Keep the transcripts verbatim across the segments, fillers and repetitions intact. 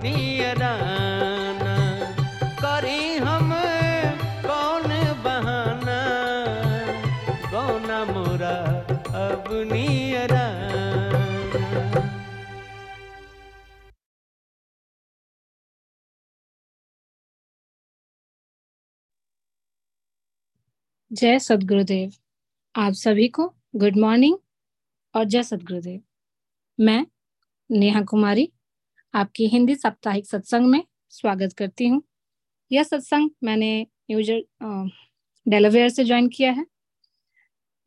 नियराना करी हम कौन बहाना कौन मोरा अब नियराना। जय सद्गुरुदेव। आप सभी को गुड मॉर्निंग और जय सद्गुरुदेव। मैं नेहा कुमारी आपकी हिंदी साप्ताहिक सत्संग में स्वागत करती हूँ। यह सत्संग मैंने न्यू जर्सी डेलावेयर से ज्वाइन किया है।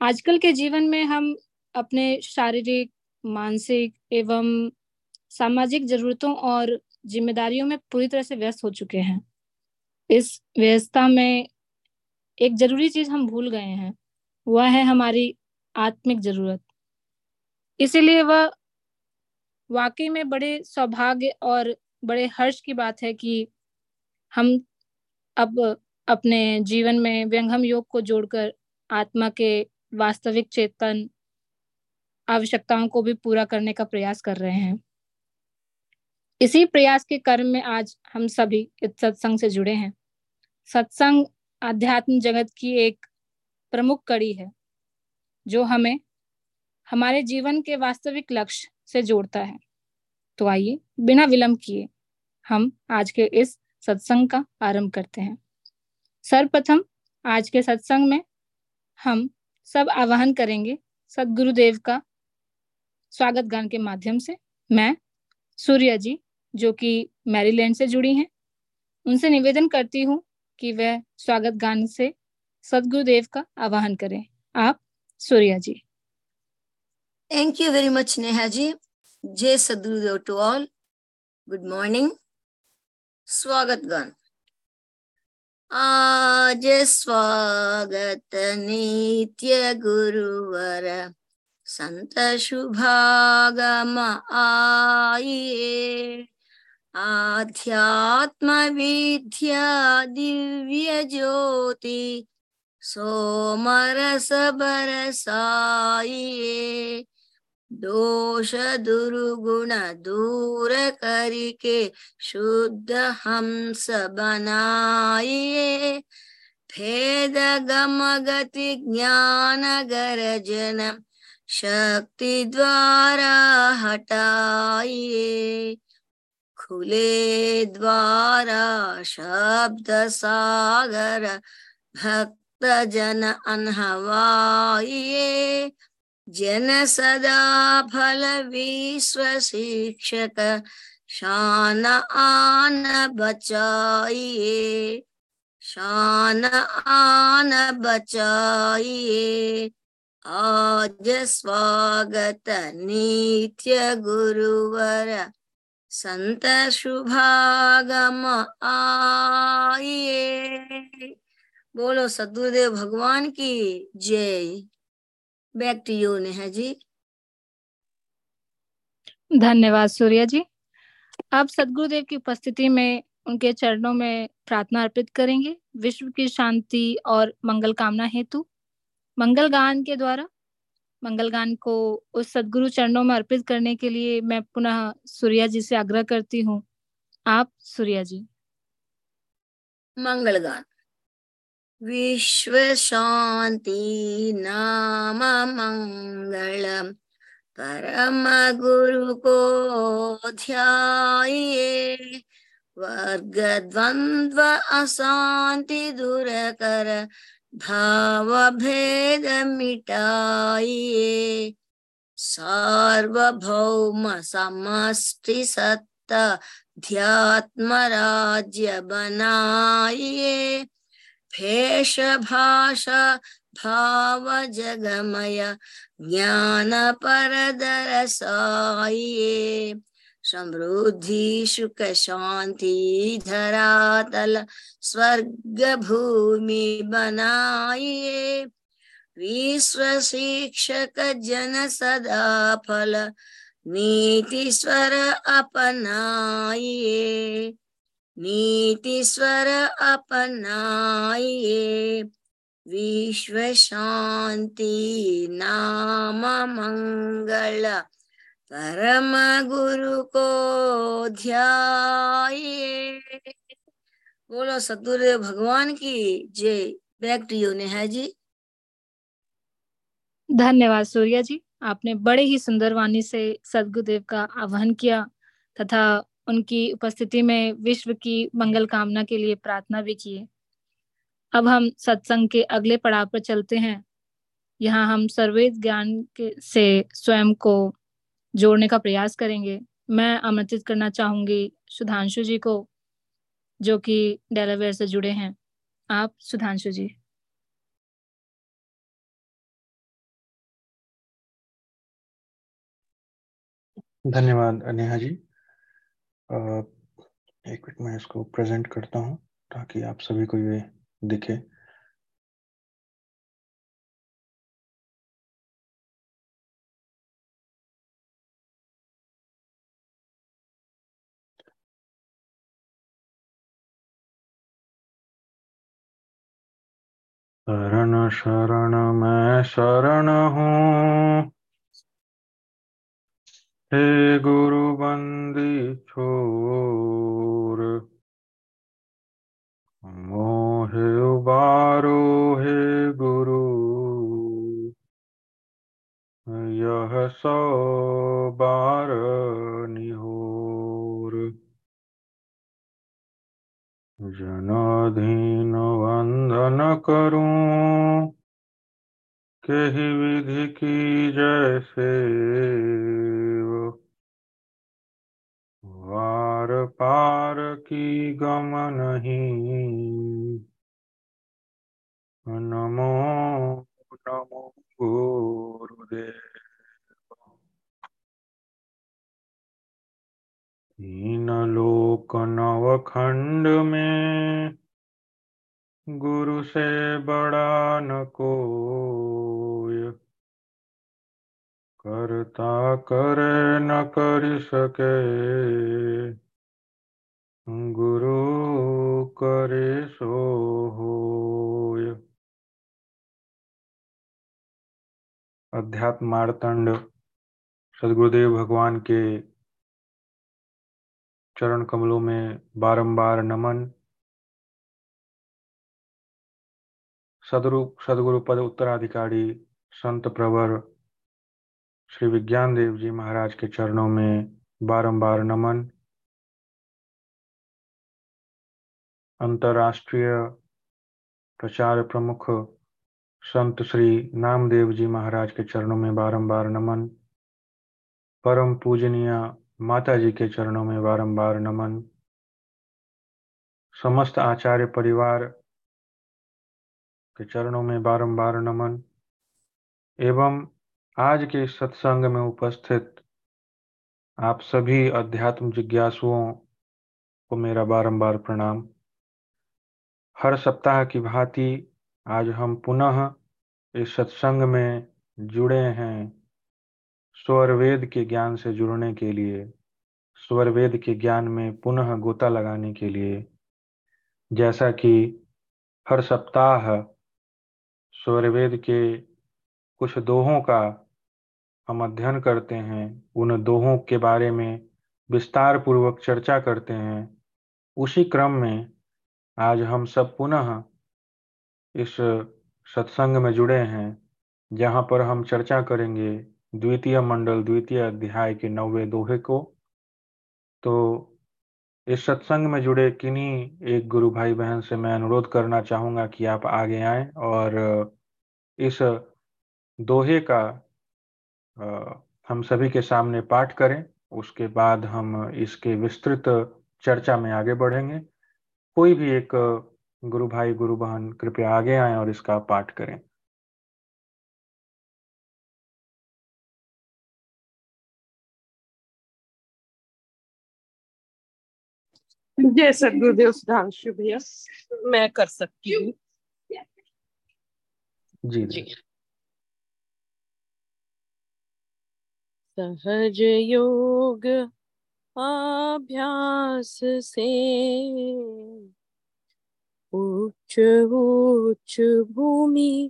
आजकल के जीवन में हम अपने शारीरिक, मानसिक एवं सामाजिक जरूरतों और जिम्मेदारियों में पूरी तरह से व्यस्त हो चुके हैं। इस व्यस्तता में एक जरूरी चीज हम भूल गए हैं, वह है हमारी आत्मिक जरूरत। इसीलिए वह वाकई में बड़े सौभाग्य और बड़े हर्ष की बात है कि हम अब अपने जीवन में व्यंगम योग को जोड़कर आत्मा के वास्तविक चेतन आवश्यकताओं को भी पूरा करने का प्रयास कर रहे हैं। इसी प्रयास के क्रम में आज हम सभी इस सत्संग से जुड़े हैं। सत्संग आध्यात्म जगत की एक प्रमुख कड़ी है जो हमें हमारे जीवन के वास्तविक लक्ष्य से जोड़ता है। तो आइए बिना विलंब किए हम आज के इस सत्संग का आरंभ करते हैं। सर्वप्रथम आज के सत्संग में हम सब आवाहन करेंगे सद्गुरुदेव का स्वागत गान के माध्यम से। मैं सूर्या जी, जो कि मैरीलैंड से जुड़ी हैं, उनसे निवेदन करती हूँ कि वह स्वागत गान से सद्गुरुदेव का आवाहन करें। आप Surya ji. Thank you very much Neha ji. जय सद्गुरुदेव टू ऑल। Good morning. स्वागत गान। आज स्वागत नित्य गुरुवर संत शुभागम आइए। आध्यात्म विद्या दिव्य ज्योति सोमरस बरसाइए। दोष दुर्गुण दूर करके शुद्ध हंस बनाइए। भेद गम गति ज्ञान गर्जन शक्ति द्वारा हटाइए। खुले द्वारा शब्द सागर भक्त जन अनहवाइए। जन सदा फल विश्व शिक्षक शान आन बचाइए। शान आन बचाइए। आज स्वागत नित्य गुरुवर संत शुभागम आइए। बोलो सद्गुरुदेव भगवान की जय। Back to you Neha ji. धन्यवाद सूर्या जी। अब सद्गुरुदेव की उपस्थिति में उनके चरणों में प्रार्थना अर्पित करेंगे विश्व की शांति और मंगल कामना हेतु। मंगल गान के द्वारा मंगल गान को उस सद्गुरु चरणों में अर्पित करने के लिए मैं पुनः सूर्या जी से आग्रह करती हूँ। आप सूर्या जी। मंगल गान। विश्व शांति नाम मंगलम परम गुरु को ध्याइए। वर्ग द्वंद्व अशांति दूर कर भाव भेद मिटाइए। सार्वभौम समष्टि सत्ता ध्यात्म राज्य बनाइए। भेष भाषा भाव जगमय ज्ञान पर दर्शाइए। समृद्धि सुख शांति धरातल स्वर्ग भूमि बनाइए। विश्व शिक्षक जन सदा फल नीति स्वर अपनाइए। नीति स्वर अपनाइए। विश्व शांति नाम मंगल परम गुरु को ध्याये। बोलो सद्गुरुदेव भगवान की जय। Back to you Neha ji. धन्यवाद सूर्या जी, आपने बड़े ही सुंदर वाणी से सद्गुरुदेव का आह्वान किया तथा उनकी उपस्थिति में विश्व की मंगल कामना के लिए प्रार्थना भी किए। अब हम सत्संग के अगले पड़ाव पर चलते हैं। यहाँ हम स्वर्वेद ज्ञान के से स्वयं को जोड़ने का प्रयास करेंगे। मैं आमंत्रित करना चाहूंगी सुधांशु जी को, जो कि डेलावेयर से जुड़े हैं। आप सुधांशु जी। धन्यवाद नेहा जी। एक मिनट मैं इसको प्रेजेंट करता हूं ताकि आप सभी को ये दिखे। शरण शरण मैं शरण हूँ, हे गुरु बंदी छोड़ मोह उबारो, हे गुरु यह सौ बार निहोर। जनाधीन वंदन करूं केहि विधि की जैसे, वार पार की गम नहीं। नमो नमो गुरुदेव। तीन लोक नवखंड में गुरु से बड़ा न कोई। करता करे न कर सके, गुरु करे सो होय। अध्यात्म मार्तंड सदगुरुदेव भगवान के चरण कमलों में बारंबार नमन। सदरूप सदगुरु पद उत्तराधिकारी संत प्रवर श्री विज्ञान देव जी महाराज के चरणों में बारंबार नमन। अंतर्राष्ट्रीय प्रचार प्रमुख संत श्री नामदेव जी महाराज के चरणों में बारंबार नमन। परम पूजनीय माता जी के चरणों में बारंबार नमन। समस्त आचार्य परिवार के चरणों में बारंबार नमन। एवं आज के सत्संग में उपस्थित आप सभी अध्यात्म जिज्ञासुओं को मेरा बारंबार प्रणाम। हर सप्ताह की भांति आज हम पुनः इस सत्संग में जुड़े हैं स्वरवेद के ज्ञान से जुड़ने के लिए, स्वरवेद के ज्ञान में पुनः गोता लगाने के लिए। जैसा कि हर सप्ताह स्वरवेद के कुछ दोहों का हम अध्ययन करते हैं, उन दोहों के बारे में विस्तार पूर्वक चर्चा करते हैं, उसी क्रम में आज हम सब पुनः इस सत्संग में जुड़े हैं, जहां पर हम चर्चा करेंगे द्वितीय मंडल द्वितीय अध्याय के नौवें दोहे को। तो इस सत्संग में जुड़े किन्हीं एक गुरु भाई बहन से मैं अनुरोध करना चाहूँगा कि आप आगे आएं और इस दोहे का आ, हम सभी के सामने पाठ करें। उसके बाद हम इसके विस्तृत चर्चा में आगे बढ़ेंगे। कोई भी एक गुरु भाई गुरु बहन कृपया आगे आएं और इसका पाठ करें। जय सद्गुरुदेव। सुधांशु भैया मैं कर सकती हूँ जी जी। सहज योग अभ्यास से उच्च उच्च भूमि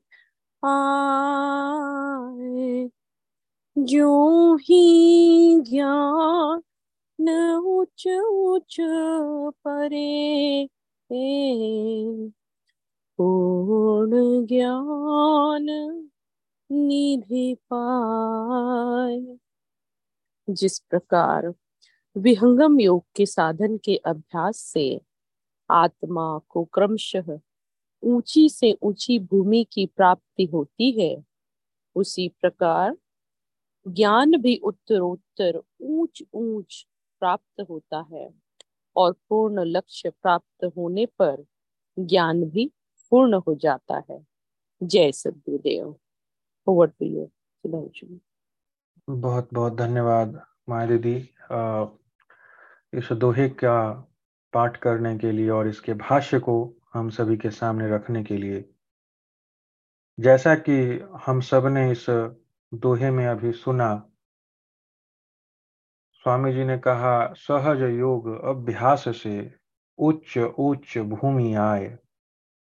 आए, जो ही ज्ञान न उच्च उच्च परे पूर्ण ज्ञान निधि पाए। जिस प्रकार विहंगम योग के साधन के अभ्यास से आत्मा को क्रमशः ऊंची से ऊंची भूमि की प्राप्ति होती है, उसी प्रकार ज्ञान भी उत्तरोत्तर ऊंच ऊंच प्राप्त होता है और पूर्ण लक्ष्य प्राप्त होने पर ज्ञान भी पूर्ण हो जाता है। जय सद्गुरुदेव। Over to you Sudhanshu. बहुत बहुत धन्यवाद माया दीदी इस दोहे का पाठ करने के लिए और इसके भाष्य को हम सभी के सामने रखने के लिए। जैसा कि हम सब ने इस दोहे में अभी सुना, स्वामी जी ने कहा सहज योग अभ्यास से उच्च उच्च भूमि आए,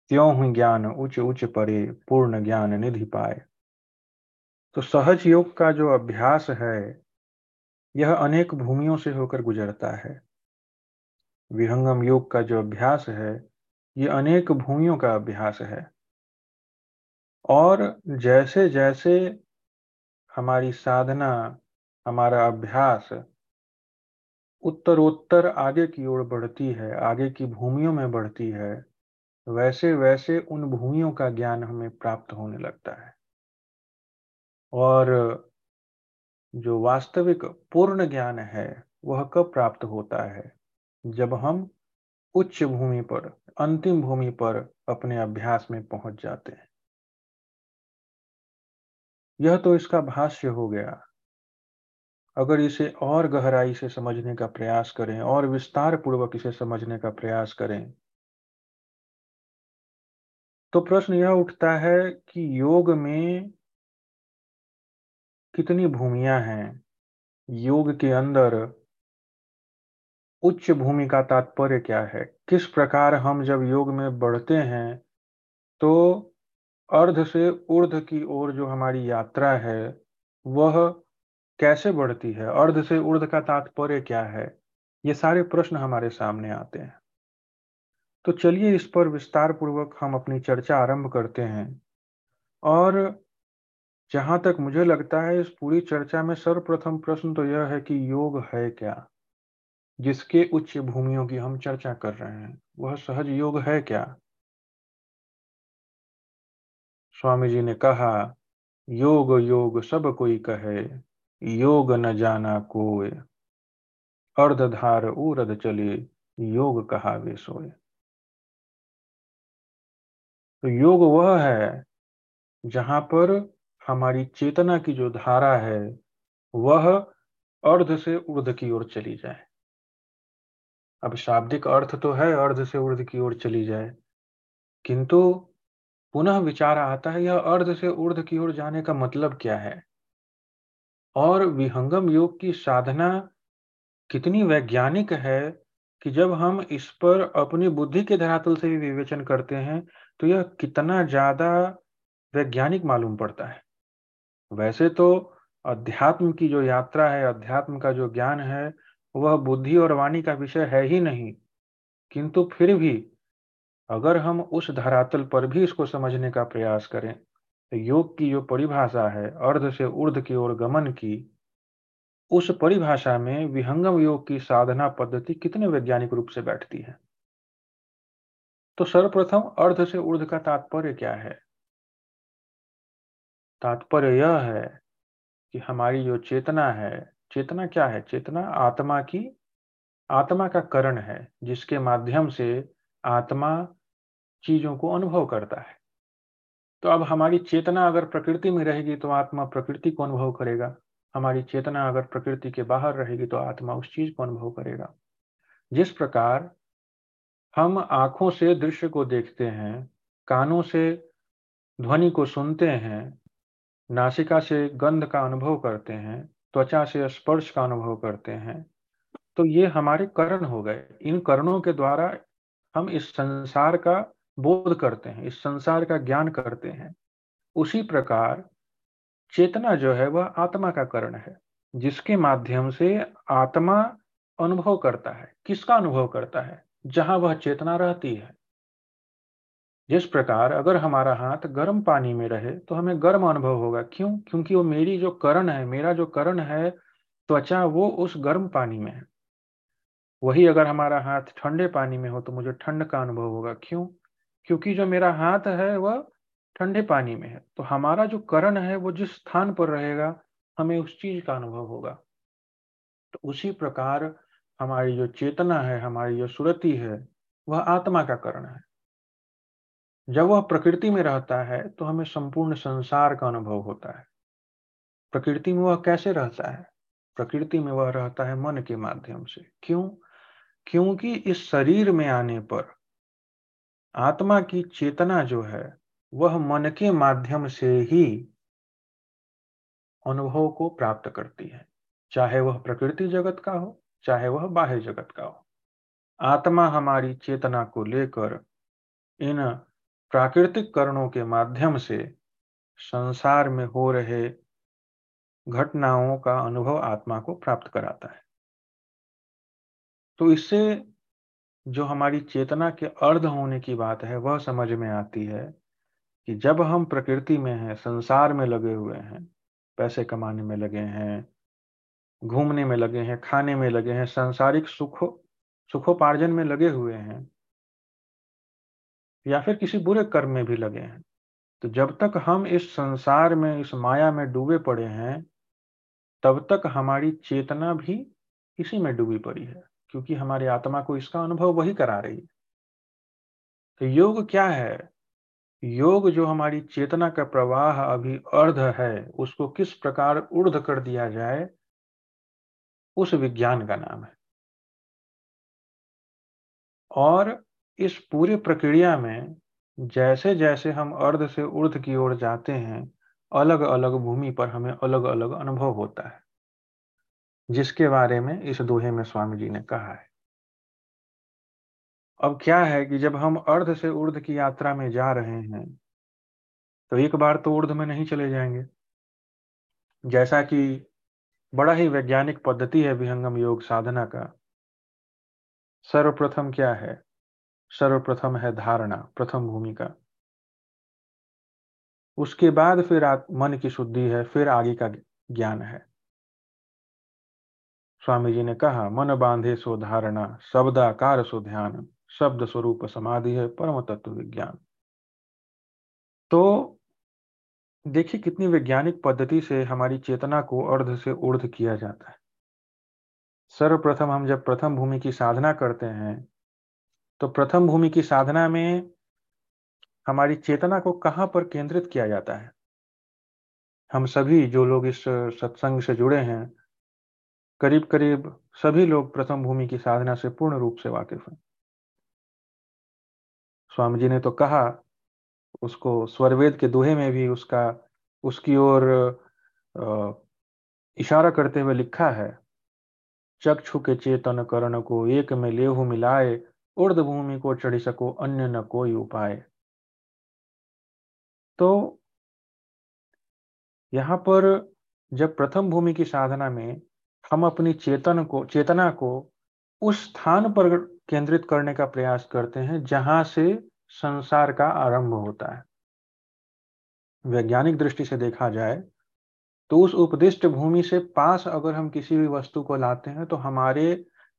त्यों ही ज्ञान उच्च उच्च परे पूर्ण ज्ञान निधि पाए। तो सहज योग का जो अभ्यास है यह अनेक भूमियों से होकर गुजरता है। विहंगम योग का जो अभ्यास है ये अनेक भूमियों का अभ्यास है, और जैसे जैसे हमारी साधना, हमारा अभ्यास उत्तरोत्तर आगे की ओर बढ़ती है, आगे की भूमियों में बढ़ती है, वैसे वैसे उन भूमियों का ज्ञान हमें प्राप्त होने लगता है। और जो वास्तविक पूर्ण ज्ञान है वह कब प्राप्त होता है? जब हम उच्च भूमि पर, अंतिम भूमि पर अपने अभ्यास में पहुंच जाते हैं। यह तो इसका भाष्य हो गया। अगर इसे और गहराई से समझने का प्रयास करें और विस्तार पूर्वक इसे समझने का प्रयास करें तो प्रश्न यह उठता है कि योग में कितनी भूमियां हैं? योग के अंदर उच्च भूमि का तात्पर्य क्या है? किस प्रकार हम जब योग में बढ़ते हैं तो अर्ध से ऊर्ध्व की ओर जो हमारी यात्रा है वह कैसे बढ़ती है? अर्ध से ऊर्ध्व का तात्पर्य क्या है? ये सारे प्रश्न हमारे सामने आते हैं। तो चलिए इस पर विस्तार पूर्वक हम अपनी चर्चा आरंभ करते हैं। और जहां तक मुझे लगता है इस पूरी चर्चा में सर्वप्रथम प्रश्न तो यह है कि योग है क्या? जिसके उच्च भूमियों की हम चर्चा कर रहे हैं वह सहज योग है क्या? स्वामी जी ने कहा योग योग सब कोई कहे, योग न जाना कोय, अर्धधार उर्ध चले, योग कहावे सोए। तो योग वह है जहां पर हमारी चेतना की जो धारा है वह अर्ध से ऊर्ध की ओर चली जाए। अब शाब्दिक अर्थ तो है अर्ध से ऊर्ध की ओर चली जाए, किंतु पुनः विचार आता है यह अर्ध से ऊर्ध की ओर जाने का मतलब क्या है? और विहंगम योग की साधना कितनी वैज्ञानिक है कि जब हम इस पर अपनी बुद्धि के धरातल से भी विवेचन करते हैं तो यह कितना ज्यादा वैज्ञानिक मालूम पड़ता है। वैसे तो अध्यात्म की जो यात्रा है, अध्यात्म का जो ज्ञान है वह बुद्धि और वाणी का विषय है ही नहीं, किंतु फिर भी अगर हम उस धरातल पर भी इसको समझने का प्रयास करें तो योग की जो परिभाषा है अर्ध से ऊर्ध की ओर गमन की, उस परिभाषा में विहंगम योग की साधना पद्धति कितने वैज्ञानिक रूप से बैठती है। तो सर्वप्रथम अर्ध से ऊर्ध का तात्पर्य क्या है? तात्पर्य यह है कि हमारी जो चेतना है, चेतना क्या है? चेतना आत्मा की, आत्मा का करण है जिसके माध्यम से आत्मा चीजों को अनुभव करता है। तो अब हमारी चेतना अगर प्रकृति में रहेगी तो आत्मा प्रकृति को अनुभव करेगा, हमारी चेतना अगर प्रकृति के बाहर रहेगी तो आत्मा उस चीज को अनुभव करेगा। जिस प्रकार हम आंखों से दृश्य को देखते हैं, कानों से ध्वनि को सुनते हैं, नासिका से गंध का अनुभव करते हैं, त्वचा से स्पर्श का अनुभव करते हैं, तो ये हमारे करण हो गए। इन करणों के द्वारा हम इस संसार का बोध करते हैं, इस संसार का ज्ञान करते हैं। उसी प्रकार चेतना जो है वह आत्मा का कर्ण है, जिसके माध्यम से आत्मा अनुभव करता है। किसका अनुभव करता है? जहां वह चेतना रहती है। जिस प्रकार अगर हमारा हाथ गर्म पानी में रहे तो हमें गर्म अनुभव होगा। क्यों? क्योंकि वो मेरी जो करण है, मेरा जो करण है त्वचा, वो उस गर्म पानी में है। वही अगर हमारा हाथ ठंडे पानी में हो तो मुझे ठंड का अनुभव होगा। क्यों? क्योंकि जो मेरा हाथ है वह ठंडे पानी में है। तो हमारा जो करण है वो जिस स्थान पर रहेगा हमें उस चीज का अनुभव होगा। तो उसी प्रकार हमारी जो चेतना है, हमारी जो सुरति है, वह आत्मा का करण है। जब वह प्रकृति में रहता है तो हमें संपूर्ण संसार का अनुभव होता है। प्रकृति में वह कैसे रहता है? प्रकृति में वह रहता है मन के माध्यम से। क्यों? क्योंकि इस शरीर में आने पर आत्मा की चेतना जो है वह मन के माध्यम से ही अनुभव को प्राप्त करती है, चाहे वह प्रकृति जगत का हो, चाहे वह बाह्य जगत का हो। आत्मा हमारी चेतना को लेकर इन प्राकृतिक करणों के माध्यम से संसार में हो रहे घटनाओं का अनुभव आत्मा को प्राप्त कराता है। तो इससे जो हमारी चेतना के अर्ध होने की बात है वह समझ में आती है कि जब हम प्रकृति में हैं, संसार में लगे हुए हैं, पैसे कमाने में लगे हैं, घूमने में लगे हैं, खाने में लगे हैं, सांसारिक सुखों सुखोपार्जन में लगे हुए हैं, या फिर किसी बुरे कर्म में भी लगे हैं, तो जब तक हम इस संसार में, इस माया में डूबे पड़े हैं तब तक हमारी चेतना भी इसी में डूबी पड़ी है, क्योंकि हमारी आत्मा को इसका अनुभव वही करा रही है। तो योग क्या है? योग जो हमारी चेतना का प्रवाह अभी अर्ध है उसको किस प्रकार ऊर्ध्व कर दिया जाए, उस विज्ञान का नाम है। और इस पूरी प्रक्रिया में जैसे जैसे हम अर्ध से ऊर्ध्व की ओर जाते हैं, अलग अलग भूमि पर हमें अलग अलग अनुभव होता है, जिसके बारे में इस दोहे में स्वामी जी ने कहा है। अब क्या है कि जब हम अर्ध से ऊर्ध्व की यात्रा में जा रहे हैं तो एक बार तो ऊर्ध्व में नहीं चले जाएंगे। जैसा कि बड़ा ही वैज्ञानिक पद्धति है विहंगम योग साधना का। सर्वप्रथम क्या है? सर्वप्रथम है धारणा, प्रथम भूमिका। उसके बाद फिर मन की शुद्धि है, फिर आगे का ज्ञान है। स्वामी जी ने कहा, मन बांधे सो धारणा, शब्दाकार सो ध्यान, शब्द स्वरूप समाधि है, परम तत्व विज्ञान। तो देखिए कितनी वैज्ञानिक पद्धति से हमारी चेतना को अर्ध से ऊर्ध्व किया जाता है। सर्वप्रथम हम जब प्रथम भूमि की साधना करते हैं तो प्रथम भूमि की साधना में हमारी चेतना को कहाँ पर केंद्रित किया जाता है? हम सभी जो लोग इस सत्संग से जुड़े हैं, करीब करीब सभी लोग प्रथम भूमि की साधना से पूर्ण रूप से वाकिफ हैं। स्वामी जी ने तो कहा, उसको स्वर्वेद के दोहे में भी उसका उसकी ओर इशारा करते हुए लिखा है, चक्षु के चेतन करण को एक में लेहु मिलाए, उर्द भूमि को चढ़ी सको अन्य न कोई उपाय। तो यहाँ पर जब प्रथम भूमि की साधना में हम अपनी चेतन को चेतना को उस स्थान पर केंद्रित करने का प्रयास करते हैं जहां से संसार का आरंभ होता है। वैज्ञानिक दृष्टि से देखा जाए तो उस उपदिष्ट भूमि से पास अगर हम किसी भी वस्तु को लाते हैं तो हमारे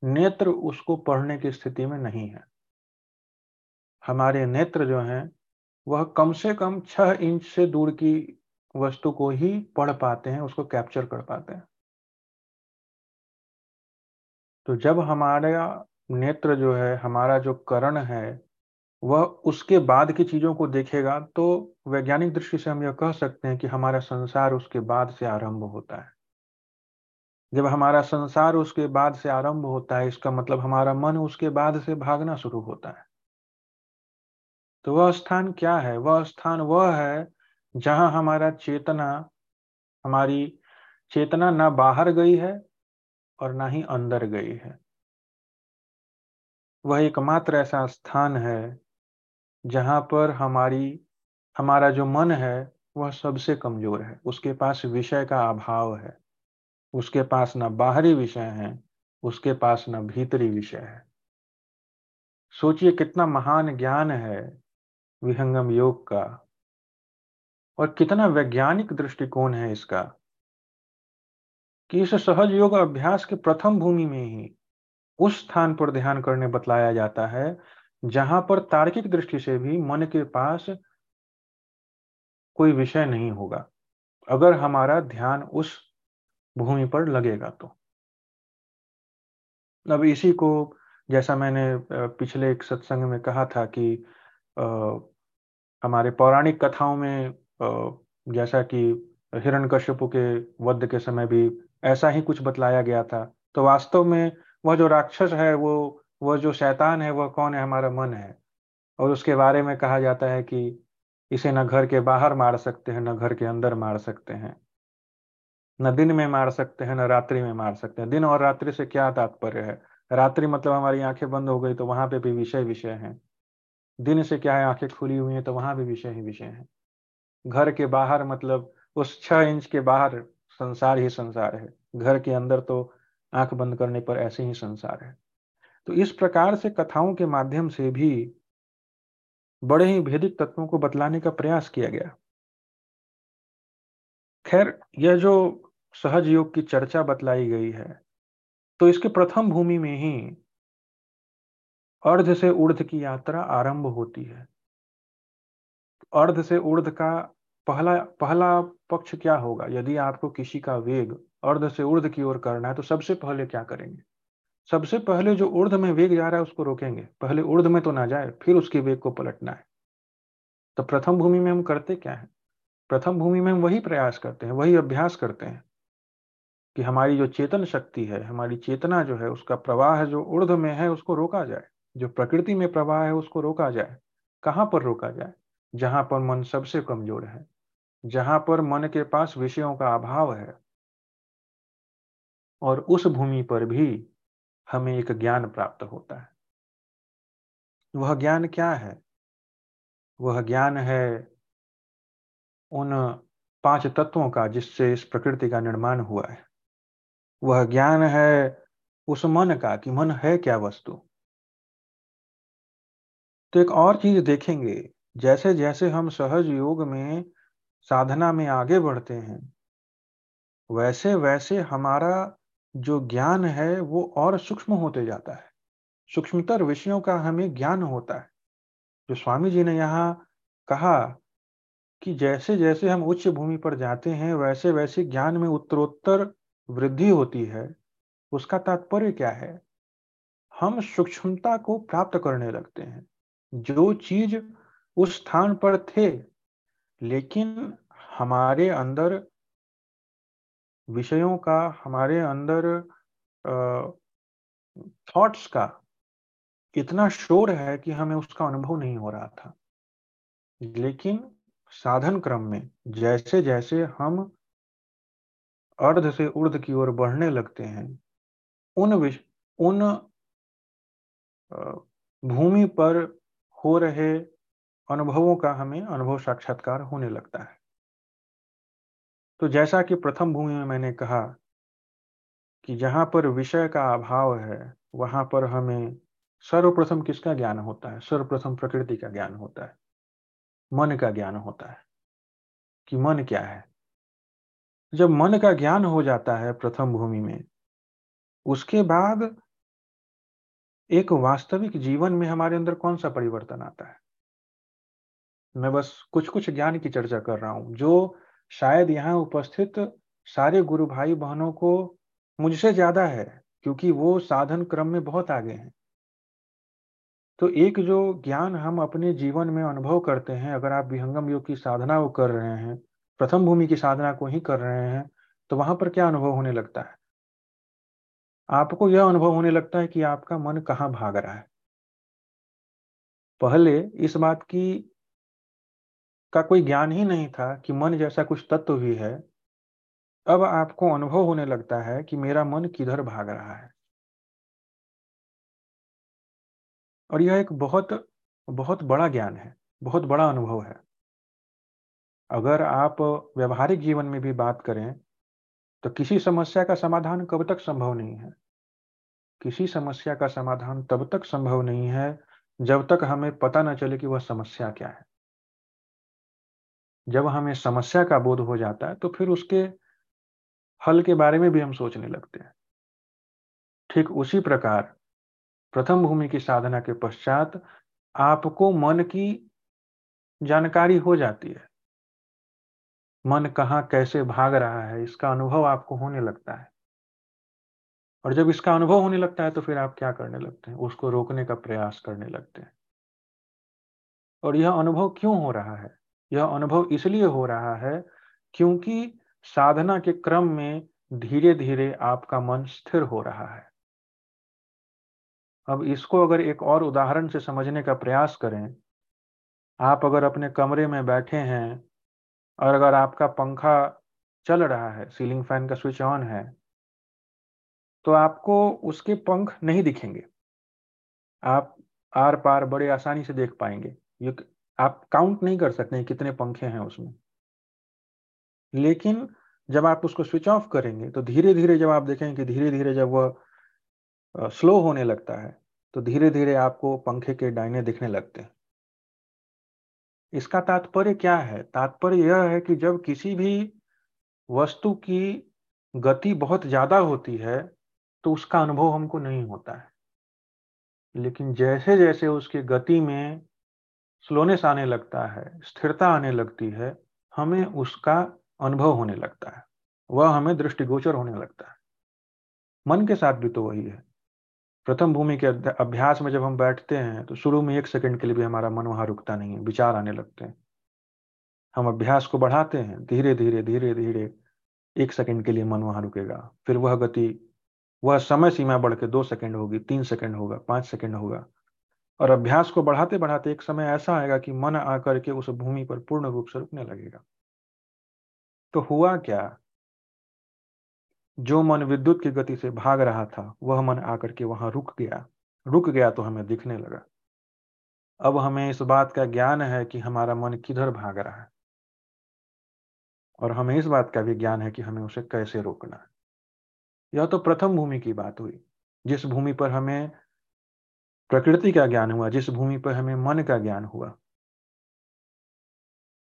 नेत्र उसको पढ़ने की स्थिति में नहीं है। हमारे नेत्र जो हैं वह कम से कम छह इंच से दूर की वस्तु को ही पढ़ पाते हैं, उसको कैप्चर कर पाते हैं। तो जब हमारा नेत्र जो है, हमारा जो करण है, वह उसके बाद की चीजों को देखेगा तो वैज्ञानिक दृष्टि से हम यह कह सकते हैं कि हमारा संसार उसके बाद से आरंभ होता है। जब हमारा संसार उसके बाद से आरंभ होता है, इसका मतलब हमारा मन उसके बाद से भागना शुरू होता है। तो वह स्थान क्या है? वह स्थान वह है जहां हमारा चेतना, हमारी चेतना ना बाहर गई है और ना ही अंदर गई है। वह एकमात्र ऐसा स्थान है जहाँ पर हमारी हमारा जो मन है वह सबसे कमजोर है, उसके पास विषय का अभाव है, उसके पास न बाहरी विषय है, उसके पास न भीतरी विषय है। सोचिए कितना महान ज्ञान है विहंगम योग का और कितना वैज्ञानिक दृष्टिकोण है इसका कि इस सहज योग अभ्यास के प्रथम भूमि में ही उस स्थान पर ध्यान करने बतलाया जाता है जहां पर तार्किक दृष्टि से भी मन के पास कोई विषय नहीं होगा, अगर हमारा ध्यान उस भूमि पर लगेगा तो। अब इसी को, जैसा मैंने पिछले एक सत्संग में कहा था कि आ, हमारे पौराणिक कथाओं में आ, जैसा कि हिरण्यकश्यप के वध के समय भी ऐसा ही कुछ बतलाया गया था, तो वास्तव में वह जो राक्षस है, वो वह जो शैतान है, वह कौन है? हमारा मन है। और उसके बारे में कहा जाता है कि इसे न घर के बाहर मार सकते हैं, न घर के अंदर मार सकते हैं, न दिन में मार सकते हैं, न रात्रि में मार सकते हैं। दिन और रात्रि से क्या तात्पर्य है? रात्रि मतलब हमारी आंखें बंद हो गई तो वहां पे भी विषय विषय हैं, दिन से क्या है, आंखें खुली हुई हैं तो वहां भी विषय ही विषय हैं। घर के बाहर मतलब उस छह इंच के बाहर संसार ही संसार है, घर के अंदर तो आंख बंद करने पर ऐसे ही संसार है। तो इस प्रकार से कथाओं के माध्यम से भी बड़े ही भेदिक तत्वों को बतलाने का प्रयास किया गया। खैर, यह जो सहज योग की चर्चा बतलाई गई है तो इसके प्रथम भूमि में ही अर्ध से ऊर्ध्व की यात्रा आरंभ होती है। अर्ध से ऊर्ध्व का पहला पहला पक्ष क्या होगा? यदि आपको किसी का वेग अर्ध से ऊर्ध्व की ओर करना है तो सबसे पहले क्या करेंगे? सबसे पहले जो ऊर्ध्व में वेग जा रहा है उसको रोकेंगे, पहले ऊर्ध्व में तो ना जाए, फिर उसके वेग को पलटना है। तो प्रथम भूमि में हम करते क्या है? प्रथम भूमि में हम वही प्रयास करते हैं, वही अभ्यास करते हैं कि हमारी जो चेतन शक्ति है, हमारी चेतना जो है, उसका प्रवाह जो ऊर्ध्व में है उसको रोका जाए, जो प्रकृति में प्रवाह है उसको रोका जाए। कहाँ पर रोका जाए? जहां पर मन सबसे कमजोर है, जहां पर मन के पास विषयों का अभाव है। और उस भूमि पर भी हमें एक ज्ञान प्राप्त होता है। वह ज्ञान क्या है? वह ज्ञान है उन पांच तत्वों का जिससे इस प्रकृति का निर्माण हुआ है। वह ज्ञान है उस मन का कि मन है क्या वस्तु। तो एक और चीज देखेंगे, जैसे जैसे हम सहज योग में साधना में आगे बढ़ते हैं वैसे वैसे हमारा जो ज्ञान है वो और सूक्ष्म होते जाता है, सूक्ष्मतर विषयों का हमें ज्ञान होता है। जो स्वामी जी ने यहाँ कहा कि जैसे जैसे हम उच्च भूमि पर जाते हैं वैसे वैसे ज्ञान में उत्तरोत्तर वृद्धि होती है, उसका तात्पर्य क्या है? हम सूक्ष्मता को प्राप्त करने लगते हैं। जो चीज उस स्थान पर थे लेकिन हमारे अंदर विषयों का, हमारे अंदर थॉट्स का इतना शोर है कि हमें उसका अनुभव नहीं हो रहा था, लेकिन साधन क्रम में जैसे जैसे हम अर्ध से ऊर्ध्व की ओर बढ़ने लगते हैं उन विष उन भूमि पर हो रहे अनुभवों का हमें अनुभव साक्षात्कार होने लगता है। तो जैसा कि प्रथम भूमि में मैंने कहा कि जहां पर विषय का अभाव है वहां पर हमें सर्वप्रथम किसका ज्ञान होता है? सर्वप्रथम प्रकृति का ज्ञान होता है, मन का ज्ञान होता है कि मन क्या है। जब मन का ज्ञान हो जाता है प्रथम भूमि में, उसके बाद एक वास्तविक जीवन में हमारे अंदर कौन सा परिवर्तन आता है? मैं बस कुछ कुछ ज्ञान की चर्चा कर रहा हूं जो शायद यहाँ उपस्थित सारे गुरु भाई बहनों को मुझसे ज्यादा है, क्योंकि वो साधन क्रम में बहुत आगे हैं। तो एक जो ज्ञान हम अपने जीवन में अनुभव करते हैं, अगर आप विहंगम योग की साधना को कर रहे हैं, प्रथम भूमि की साधना को ही कर रहे हैं, तो वहां पर क्या अनुभव होने लगता है? आपको यह अनुभव होने लगता है कि आपका मन कहाँ भाग रहा है। पहले इस बात की का कोई ज्ञान ही नहीं था कि मन जैसा कुछ तत्व भी है। अब आपको अनुभव होने लगता है कि मेरा मन किधर भाग रहा है। और यह एक बहुत बहुत बड़ा ज्ञान है, बहुत बड़ा अनुभव है। अगर आप व्यवहारिक जीवन में भी बात करें तो किसी समस्या का समाधान कब तक संभव नहीं है, किसी समस्या का समाधान तब तक संभव नहीं है जब तक हमें पता न चले कि वह समस्या क्या है। जब हमें समस्या का बोध हो जाता है तो फिर उसके हल के बारे में भी हम सोचने लगते हैं। ठीक उसी प्रकार प्रथम भूमि की साधना के पश्चात आपको मन की जानकारी हो जाती है, मन कहाँ कैसे भाग रहा है इसका अनुभव आपको होने लगता है। और जब इसका अनुभव होने लगता है तो फिर आप क्या करने लगते हैं, उसको रोकने का प्रयास करने लगते हैं। और यह अनुभव क्यों हो रहा है, यह अनुभव इसलिए हो रहा है क्योंकि साधना के क्रम में धीरे धीरे आपका मन स्थिर हो रहा है। अब इसको अगर एक और उदाहरण से समझने का प्रयास करें, आप अगर अपने कमरे में बैठे हैं और अगर आपका पंखा चल रहा है, सीलिंग फैन का स्विच ऑन है, तो आपको उसके पंख नहीं दिखेंगे, आप आर पार बड़े आसानी से देख पाएंगे, ये आप काउंट नहीं कर सकते कितने पंखे हैं उसमें। लेकिन जब आप उसको स्विच ऑफ करेंगे तो धीरे धीरे जब आप देखेंगे कि धीरे धीरे जब वह स्लो होने लगता है तो धीरे धीरे आपको पंखे के डायने दिखने लगते हैं। इसका तात्पर्य क्या है? तात्पर्य यह है कि जब किसी भी वस्तु की गति बहुत ज्यादा होती है तो उसका अनुभव हमको नहीं होता है, लेकिन जैसे जैसे उसकी गति में स्लोनेस आने लगता है, स्थिरता आने लगती है, हमें उसका अनुभव होने लगता है, वह हमें दृष्टिगोचर होने लगता है। मन के साथ भी तो वही है। प्रथम भूमि के अभ्यास में जब हम बैठते हैं तो शुरू में एक सेकंड के लिए भी हमारा मन वहां रुकता नहीं है, विचार आने लगते हैं। हम अभ्यास को बढ़ाते हैं, धीरे धीरे धीरे धीरे एक सेकंड के लिए मन वहां रुकेगा, फिर वह गति, वह समय सीमा बढ़ के दो सेकंड होगी, तीन सेकंड होगा, पांच सेकंड होगा। और अभ्यास को बढ़ाते बढ़ाते एक समय ऐसा आएगा कि मन आकर के उस भूमि पर पूर्ण रूप से रुकने लगेगा। तो हुआ क्या, जो मन विद्युत की गति से भाग रहा था वह मन आकर के वहां रुक गया, रुक गया तो हमें दिखने लगा। अब हमें इस बात का ज्ञान है कि हमारा मन किधर भाग रहा है और हमें इस बात का भी ज्ञान है कि हमें उसे कैसे रोकना है। यह तो प्रथम भूमि की बात हुई, जिस भूमि पर हमें प्रकृति का ज्ञान हुआ, जिस भूमि पर हमें मन का ज्ञान हुआ।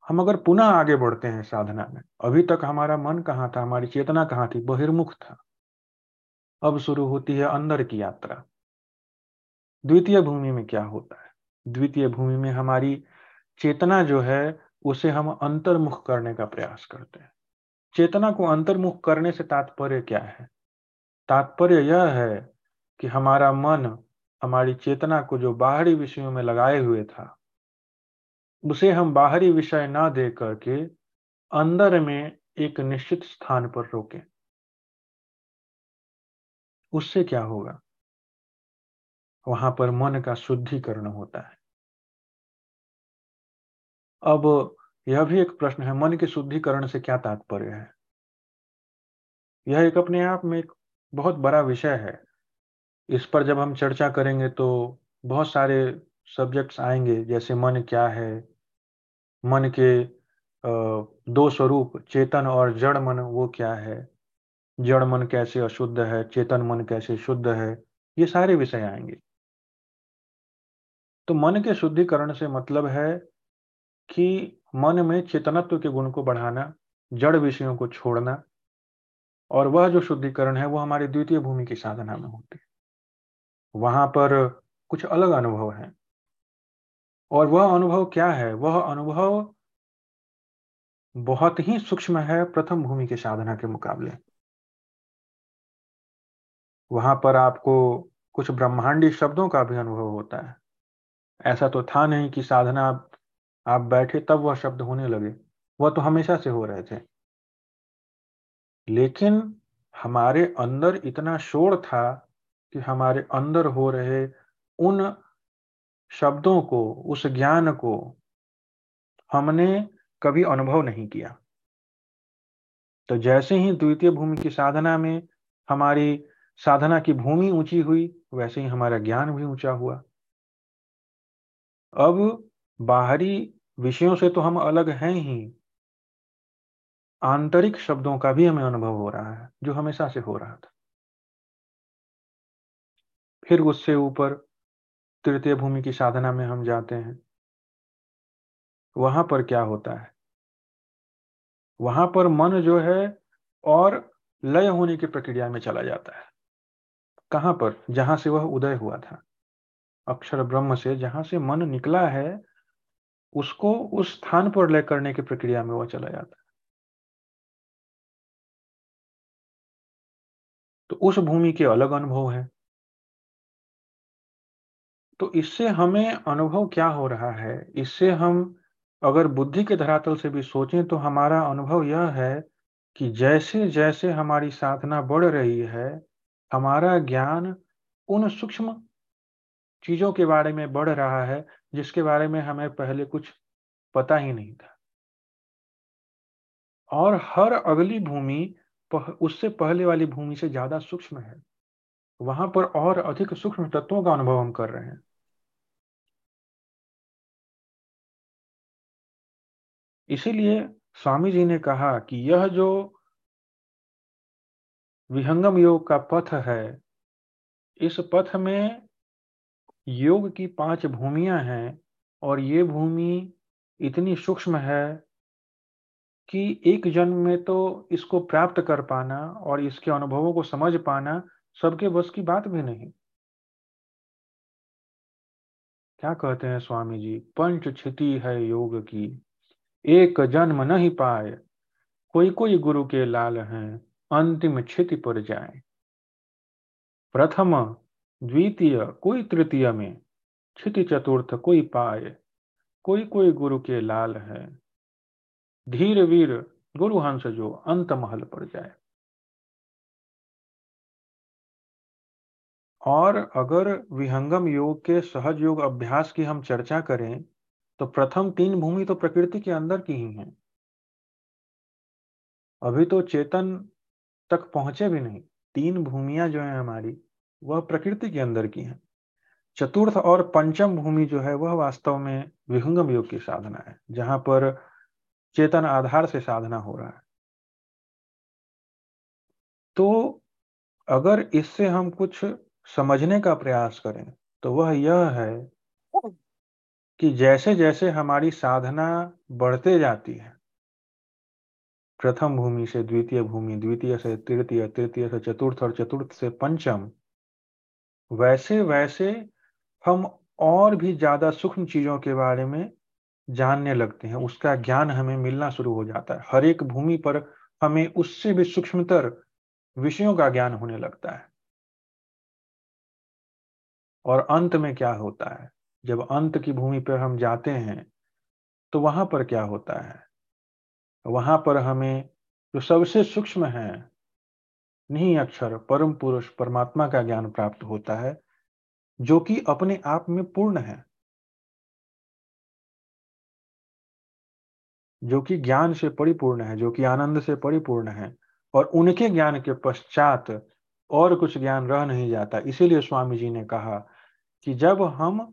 हम अगर पुनः आगे बढ़ते हैं साधना में, अभी तक हमारा मन कहाँ था, हमारी चेतना कहाँ थी, बहिर्मुख था। अब शुरू होती है अंदर की यात्रा। द्वितीय भूमि में क्या होता है, द्वितीय भूमि में हमारी चेतना जो है उसे हम अंतर्मुख करने का प्रयास करते हैं। चेतना को अंतर्मुख करने से तात्पर्य क्या है? तात्पर्य यह है कि हमारा मन हमारी चेतना को जो बाहरी विषयों में लगाए हुए था उसे हम बाहरी विषय ना दे करके अंदर में एक निश्चित स्थान पर रोकें। उससे क्या होगा, वहां पर मन का शुद्धिकरण होता है। अब यह भी एक प्रश्न है, मन के शुद्धिकरण से क्या तात्पर्य है? यह एक अपने आप में एक बहुत बड़ा विषय है। इस पर जब हम चर्चा करेंगे तो बहुत सारे सब्जेक्ट्स आएंगे, जैसे मन क्या है, मन के दो स्वरूप चेतन और जड़ मन वो क्या है, जड़ मन कैसे अशुद्ध है, चेतन मन कैसे शुद्ध है, ये सारे विषय आएंगे। तो मन के शुद्धिकरण से मतलब है कि मन में चेतनत्व के गुण को बढ़ाना, जड़ विषयों को छोड़ना, और वह जो शुद्धिकरण है वो हमारी द्वितीय भूमि की साधना में होती है। वहां पर कुछ अलग अनुभव है और वह अनुभव क्या है, वह अनुभव बहुत ही सूक्ष्म है प्रथम भूमि के साधना के मुकाबले। वहां पर आपको कुछ ब्रह्मांडी शब्दों का भी अनुभव होता है। ऐसा तो था नहीं कि साधना आप बैठे तब वह शब्द होने लगे, वह तो हमेशा से हो रहे थे, लेकिन हमारे अंदर इतना शोर था कि हमारे अंदर हो रहे उन शब्दों को, उस ज्ञान को हमने कभी अनुभव नहीं किया। तो जैसे ही द्वितीय भूमि की साधना में हमारी साधना की भूमि ऊंची हुई, वैसे ही हमारा ज्ञान भी ऊंचा हुआ। अब बाहरी विषयों से तो हम अलग हैं ही, आंतरिक शब्दों का भी हमें अनुभव हो रहा है जो हमेशा से हो रहा था। फिर उससे ऊपर तृतीय भूमि की साधना में हम जाते हैं। वहां पर क्या होता है? वहां पर मन जो है और लय होने की प्रक्रिया में चला जाता है। कहां पर? जहां से वह उदय हुआ था, अक्षर ब्रह्म से जहां से मन निकला है उसको उस स्थान पर लय करने की प्रक्रिया में वह चला जाता है। तो उस भूमि के अलग अनुभव है। तो इससे हमें अनुभव क्या हो रहा है? इससे हम अगर बुद्धि के धरातल से भी सोचें तो हमारा अनुभव यह है कि जैसे जैसे हमारी साधना बढ़ रही है, हमारा ज्ञान उन सूक्ष्म चीजों के बारे में बढ़ रहा है जिसके बारे में हमें पहले कुछ पता ही नहीं था। और हर अगली भूमि उससे पहले वाली भूमि से ज्यादा सूक्ष्म है। वहां पर और अधिक सूक्ष्म तत्वों का अनुभव हम कर रहे हैं। इसीलिए स्वामी जी ने कहा कि यह जो विहंगम योग का पथ है, इस पथ में योग की पांच भूमियां हैं और ये भूमि इतनी सूक्ष्म है कि एक जन्म में तो इसको प्राप्त कर पाना और इसके अनुभवों को समझ पाना सबके बस की बात भी नहीं। क्या कहते हैं स्वामी जी? पंच क्षिति है योग की, एक जन्म नहीं पाए, कोई कोई गुरु के लाल हैं, अंतिम क्षिति पर जाए। प्रथम द्वितीय कोई तृतीय में, क्षिति चतुर्थ कोई पाए, कोई कोई गुरु के लाल हैं, धीर वीर गुरु हंस जो अंत महल पर जाए। और अगर विहंगम योग के सहज योग अभ्यास की हम चर्चा करें तो प्रथम तीन भूमि तो प्रकृति के अंदर की ही हैं। अभी तो चेतन तक पहुंचे भी नहीं। तीन भूमियां जो हैं हमारी वह प्रकृति के अंदर की हैं। चतुर्थ और पंचम भूमि जो है वह वास्तव में विहंगम योग की साधना है, जहां पर चेतन आधार से साधना हो रहा है। तो अगर इससे हम कुछ समझने का प्रयास करें तो वह यह है कि जैसे जैसे हमारी साधना बढ़ते जाती है, प्रथम भूमि से द्वितीय भूमि, द्वितीय से तृतीय, तृतीय से चतुर्थ और चतुर्थ से पंचम, वैसे वैसे हम और भी ज्यादा सूक्ष्म चीजों के बारे में जानने लगते हैं। उसका ज्ञान हमें मिलना शुरू हो जाता है। हर एक भूमि पर हमें उससे भी सूक्ष्मतर विषयों का ज्ञान होने लगता है। और अंत में क्या होता है? जब अंत की भूमि पर हम जाते हैं तो वहां पर क्या होता है? वहां पर हमें जो सबसे सूक्ष्म है, नहीं अक्षर परम पुरुष परमात्मा का ज्ञान प्राप्त होता है, जो कि अपने आप में पूर्ण है, जो कि ज्ञान से परिपूर्ण है, जो कि आनंद से परिपूर्ण है। और उनके ज्ञान के पश्चात और कुछ ज्ञान रह नहीं जाता। इसीलिए स्वामी जी ने कहा कि जब हम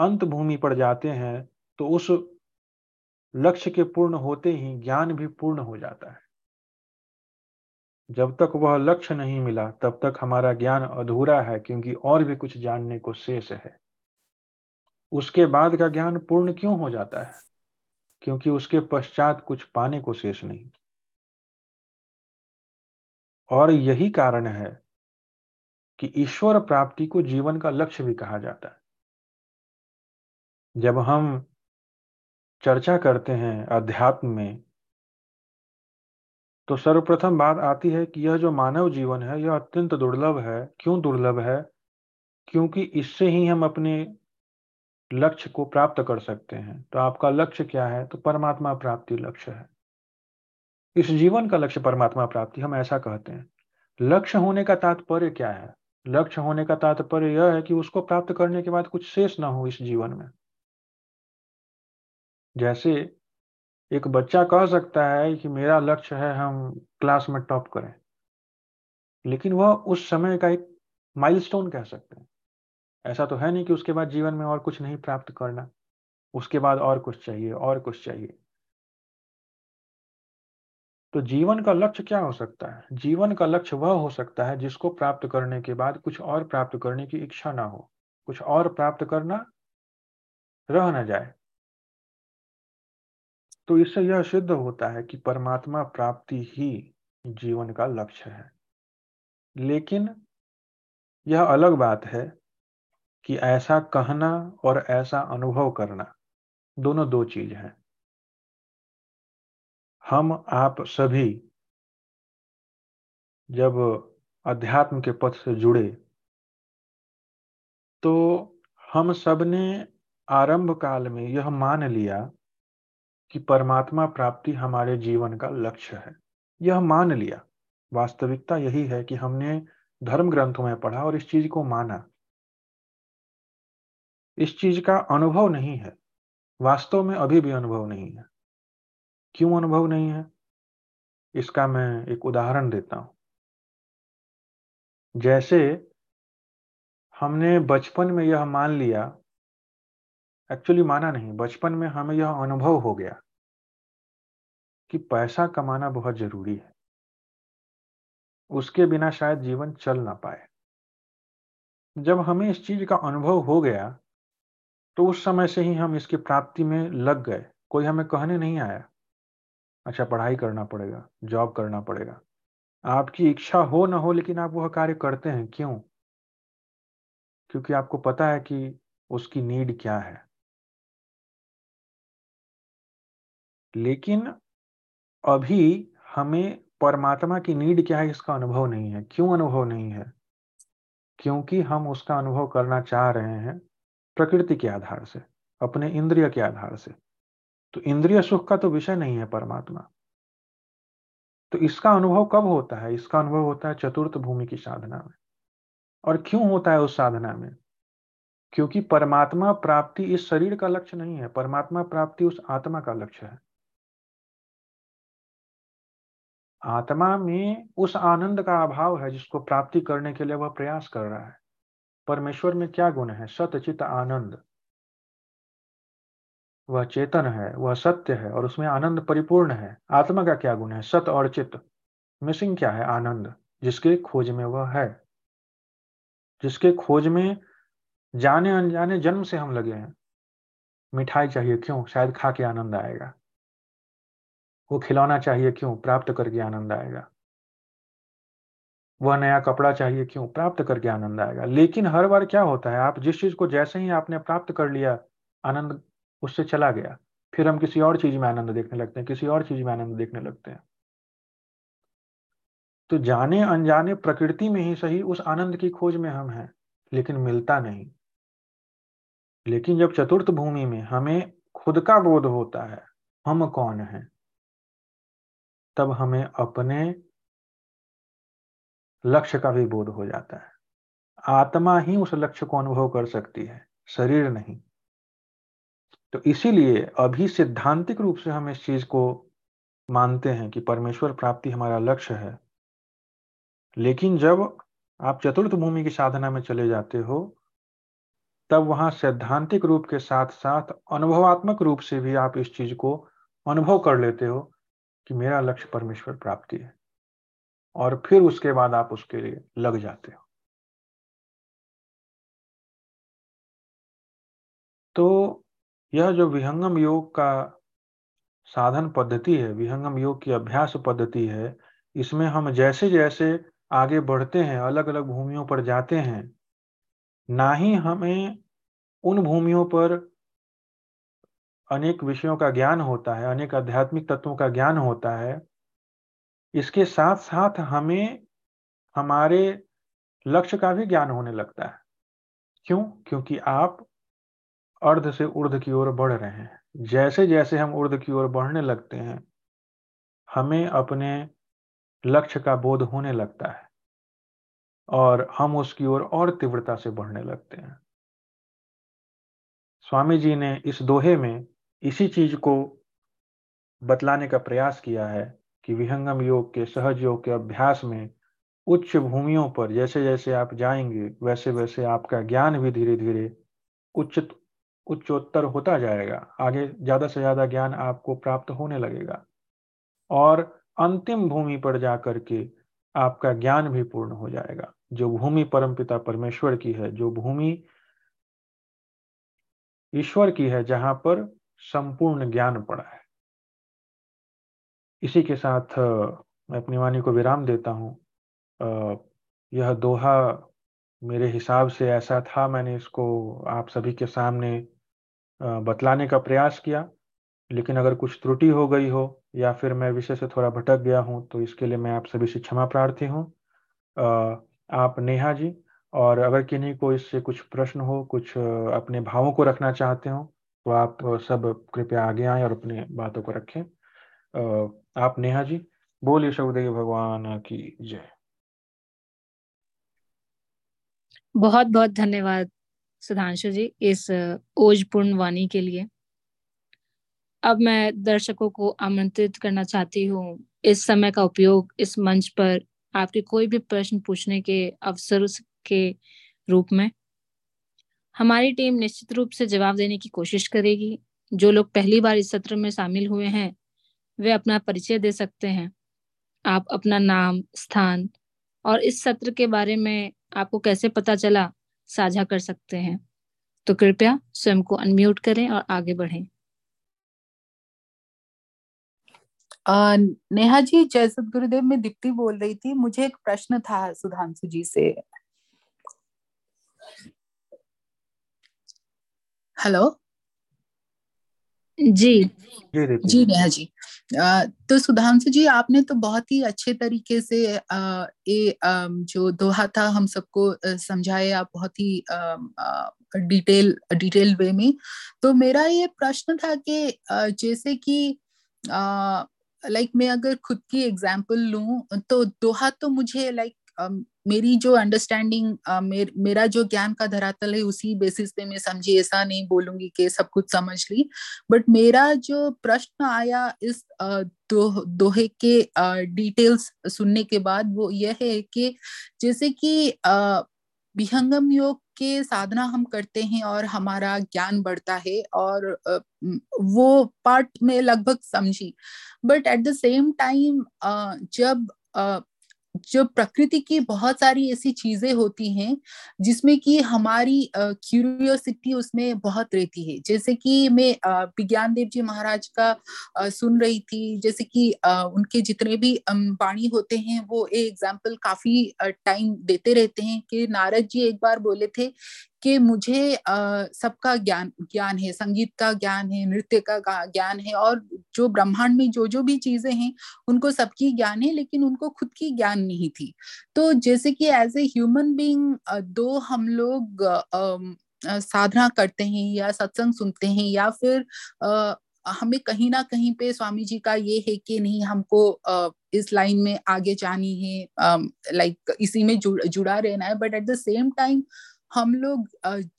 अंत भूमि पर जाते हैं तो उस लक्ष्य के पूर्ण होते ही ज्ञान भी पूर्ण हो जाता है। जब तक वह लक्ष्य नहीं मिला तब तक हमारा ज्ञान अधूरा है, क्योंकि और भी कुछ जानने को शेष है। उसके बाद का ज्ञान पूर्ण क्यों हो जाता है? क्योंकि उसके पश्चात कुछ पाने को शेष नहीं। और यही कारण है कि ईश्वर प्राप्ति को जीवन का लक्ष्य भी कहा जाता है। जब हम चर्चा करते हैं अध्यात्म में तो सर्वप्रथम बात आती है कि यह जो मानव जीवन है यह अत्यंत दुर्लभ है। क्यों दुर्लभ है? क्योंकि इससे ही हम अपने लक्ष्य को प्राप्त कर सकते हैं। तो आपका लक्ष्य क्या है? तो परमात्मा प्राप्ति लक्ष्य है। इस जीवन का लक्ष्य परमात्मा प्राप्ति, हम ऐसा कहते हैं। लक्ष्य होने का तात्पर्य क्या है? लक्ष्य होने का तात्पर्य यह है कि उसको प्राप्त करने के बाद कुछ शेष ना हो इस जीवन में। जैसे एक बच्चा कह सकता है कि मेरा लक्ष्य है हम क्लास में टॉप करें, लेकिन वह उस समय का एक माइलस्टोन कह सकते हैं। ऐसा तो है नहीं कि उसके बाद जीवन में और कुछ नहीं प्राप्त करना, उसके बाद और कुछ चाहिए और कुछ चाहिए। तो जीवन का लक्ष्य क्या हो सकता है? जीवन का लक्ष्य वह हो सकता है जिसको प्राप्त करने के बाद कुछ और प्राप्त करने की इच्छा ना हो, कुछ और प्राप्त करना रह न जाए। तो इससे यह सिद्ध होता है कि परमात्मा प्राप्ति ही जीवन का लक्ष्य है। लेकिन यह अलग बात है कि ऐसा कहना और ऐसा अनुभव करना दोनों दो चीज है। हम आप सभी जब अध्यात्म के पथ से जुड़े तो हम सबने आरंभ काल में यह मान लिया कि परमात्मा प्राप्ति हमारे जीवन का लक्ष्य है, यह मान लिया। वास्तविकता यही है कि हमने धर्म ग्रंथों में पढ़ा और इस चीज को माना, इस चीज का अनुभव नहीं है, वास्तव में अभी भी अनुभव नहीं है। क्यों अनुभव नहीं है? इसका मैं एक उदाहरण देता हूं। जैसे हमने बचपन में यह मान लिया, एक्चुअली माना नहीं, बचपन में हमें यह अनुभव हो गया कि पैसा कमाना बहुत जरूरी है, उसके बिना शायद जीवन चल ना पाए। जब हमें इस चीज का अनुभव हो गया तो उस समय से ही हम इसकी प्राप्ति में लग गए। कोई हमें कहने नहीं आया अच्छा पढ़ाई करना पड़ेगा, जॉब करना पड़ेगा। आपकी इच्छा हो ना हो लेकिन आप वह कार्य करते हैं। क्यों? क्योंकि आपको पता है कि उसकी नीड क्या है। लेकिन अभी हमें परमात्मा की नीड क्या है इसका अनुभव नहीं है। क्यों अनुभव नहीं है? क्योंकि हम उसका अनुभव करना चाह रहे हैं प्रकृति के आधार से, अपने इंद्रिय के आधार से। तो इंद्रिय सुख का तो विषय नहीं है परमात्मा। तो इसका अनुभव कब होता है? इसका अनुभव होता है चतुर्थ भूमि की साधना में। और क्यों होता है उस साधना में? क्योंकि परमात्मा प्राप्ति इस शरीर का लक्ष्य नहीं है, परमात्मा प्राप्ति उस आत्मा का लक्ष्य है। आत्मा में उस आनंद का अभाव है जिसको प्राप्ति करने के लिए वह प्रयास कर रहा है। परमेश्वर में क्या गुण है? सतचित आनंद। वह चेतन है, वह सत्य है और उसमें आनंद परिपूर्ण है। आत्मा का क्या गुण है? सत और चित। मिसिंग क्या है? आनंद, जिसके खोज में वह है, जिसके खोज में जाने अनजाने जन्म से हम लगे हैं। मिठाई चाहिए, क्यों? शायद खा के आनंद आएगा। वो खिलौना चाहिए, क्यों? प्राप्त करके आनंद आएगा। वह नया कपड़ा चाहिए, क्यों? प्राप्त करके आनंद आएगा। लेकिन हर बार क्या होता है, आप जिस चीज को जैसे ही आपने प्राप्त कर लिया आनंद उससे चला गया, फिर हम किसी और चीज में आनंद देखने लगते हैं, किसी और चीज में आनंद देखने लगते हैं। तो जाने अनजाने प्रकृति में ही सही उस आनंद की खोज में हम हैं, लेकिन मिलता नहीं। लेकिन जब चतुर्थ भूमि में हमें खुद का बोध होता है, हम कौन हैं, तब हमें अपने लक्ष्य का भी बोध हो जाता है। आत्मा ही उस लक्ष्य को अनुभव कर सकती है, शरीर नहीं। तो इसीलिए अभी सिद्धांतिक रूप से हम इस चीज को मानते हैं कि परमेश्वर प्राप्ति हमारा लक्ष्य है। लेकिन जब आप चतुर्थ भूमि की साधना में चले जाते हो तब वहां सैद्धांतिक रूप के साथ साथ अनुभवात्मक रूप से भी आप इस चीज को अनुभव कर लेते हो कि मेरा लक्ष्य परमेश्वर प्राप्ति है, और फिर उसके बाद आप उसके लिए लग जाते हो। तो यह जो विहंगम योग का साधन पद्धति है, विहंगम योग की अभ्यास पद्धति है, इसमें हम जैसे जैसे आगे बढ़ते हैं, अलग अलग भूमियों पर जाते हैं, ना ही हमें उन भूमियों पर अनेक विषयों का ज्ञान होता है, अनेक आध्यात्मिक तत्वों का ज्ञान होता है, इसके साथ साथ हमें हमारे लक्ष्य का भी ज्ञान होने लगता है। क्यों? क्योंकि आप अर्ध से ऊर्ध्व की ओर बढ़ रहे हैं। जैसे जैसे हम ऊर्ध्व की ओर बढ़ने लगते हैं हमें अपने लक्ष्य का बोध होने लगता है और हम उसकी ओर और तीव्रता से बढ़ने लगते हैं। स्वामी जी ने इस दोहे में इसी चीज को बतलाने का प्रयास किया है कि विहंगम योग के, सहज योग के अभ्यास में उच्च भूमियों पर जैसे जैसे आप जाएंगे वैसे वैसे आपका ज्ञान भी धीरे धीरे उच्च उच्चोत्तर होता जाएगा। आगे ज्यादा से ज्यादा ज्ञान आपको प्राप्त होने लगेगा और अंतिम भूमि पर जाकर के आपका ज्ञान भी पूर्ण हो जाएगा। जो भूमि परमपिता परमेश्वर की है, जो भूमि ईश्वर की है, जहां पर संपूर्ण ज्ञान पड़ा है। इसी के साथ मैं अपनी वाणी को विराम देता हूं। यह दोहा मेरे हिसाब से ऐसा था, मैंने इसको आप सभी के सामने बतलाने का प्रयास किया, लेकिन अगर कुछ त्रुटि हो गई हो या फिर मैं विषय से थोड़ा भटक गया हूँ तो इसके लिए मैं आप सभी से क्षमा प्रार्थी हूँ। आप नेहा जी, और अगर किन्हीं को इससे कुछ प्रश्न हो, कुछ अपने भावों को रखना चाहते हो, तो आप सब कृपया आगे आएं और अपने बातों को रखें। आप नेहा जी, बोलिए सुखदेव भगवान की जय। बहुत बहुत धन्यवाद सुधांशु जी इस ओजपूर्ण वाणी के लिए। अब मैं दर्शकों को आमंत्रित करना चाहती हूँ इस समय का उपयोग इस मंच पर आपके कोई भी प्रश्न पूछने के अवसर के रूप में। हमारी टीम निश्चित रूप से जवाब देने की कोशिश करेगी। जो लोग पहली बार इस सत्र में शामिल हुए हैं वे अपना परिचय दे सकते हैं। आप अपना नाम, स्थान और इस सत्र के बारे में आपको कैसे पता चला साझा कर सकते हैं। तो कृपया स्वयं को अनम्यूट करें और आगे बढ़ें। आ, नेहा जी, जय सद्गुरुदेव, मैं दीप्ति बोल रही थी। मुझे एक प्रश्न था सुधांशु जी से। हेलो जी जी नेहा जी, आ, तो सुधांशु जी, आपने तो बहुत ही अच्छे तरीके से आ, ए, आ, जो दोहा था हम सबको समझाए, आप बहुत ही आ, आ, डिटेल डिटेल वे में। तो मेरा ये प्रश्न था कि आ, जैसे कि आ, लाइक like, मैं अगर खुद की एग्जाम्पल लूं तो दोहा तो मुझे लाइक like, uh, मेरी जो अंडरस्टैंडिंग uh, मेर, मेरा जो ज्ञान का धरातल है उसी बेसिस पे मैं समझी। ऐसा नहीं बोलूंगी कि सब कुछ समझ ली, बट मेरा जो प्रश्न आया इस uh, दो, दोहे के डिटेल्स uh, सुनने के बाद वो यह है कि जैसे कि uh, विहंगम योग के साधना हम करते हैं और हमारा ज्ञान बढ़ता है, और वो पार्ट में लगभग समझी, but at the same time जब जब प्रकृति की बहुत सारी ऐसी चीजें होती हैं जिसमें कि हमारी क्यूरियोसिटी उसमें बहुत रहती है। जैसे कि मैं विज्ञानदेव जी महाराज का सुन रही थी, जैसे कि उनके जितने भी वाणी होते हैं वो एक एग्जाम्पल काफी टाइम देते रहते हैं कि नारद जी एक बार बोले थे कि मुझे सबका ज्ञान ज्ञान है, संगीत का ज्ञान है, नृत्य का ज्ञान है, और जो ब्रह्मांड में जो जो भी चीजें हैं उनको सबकी ज्ञान है, लेकिन उनको खुद की ज्ञान नहीं थी। तो जैसे कि एज ए ह्यूमन बीइंग दो हम लोग साधना करते हैं या सत्संग सुनते हैं या फिर आ, हमें कहीं ना कहीं पे स्वामी जी का ये है कि नहीं, हमको इस लाइन में आगे जानी है, लाइक इसी में जुड़, जुड़ा रहना है, but at the same time हम लोग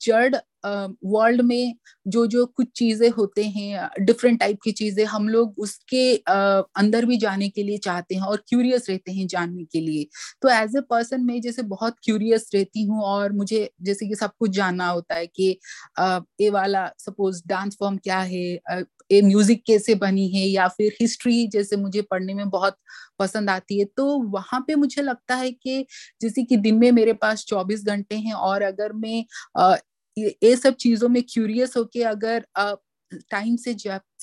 जड़ वर्ल्ड में जो जो कुछ चीजें होते हैं, डिफरेंट टाइप की चीजें, हम लोग उसके अंदर भी जाने के लिए चाहते हैं और क्यूरियस रहते हैं जानने के लिए। तो एज ए पर्सन मैं जैसे बहुत क्यूरियस रहती हूँ और मुझे जैसे कि सब कुछ जानना होता है कि ये वाला सपोज डांस फॉर्म क्या है, ये म्यूजिक कैसे बनी है, या फिर हिस्ट्री जैसे मुझे पढ़ने में बहुत पसंद आती है। तो वहां पे मुझे लगता है कि जैसे कि दिन में मेरे पास चौबीस घंटे हैं और अगर मैं ये सब चीजों में क्यूरियस होके अगर टाइम से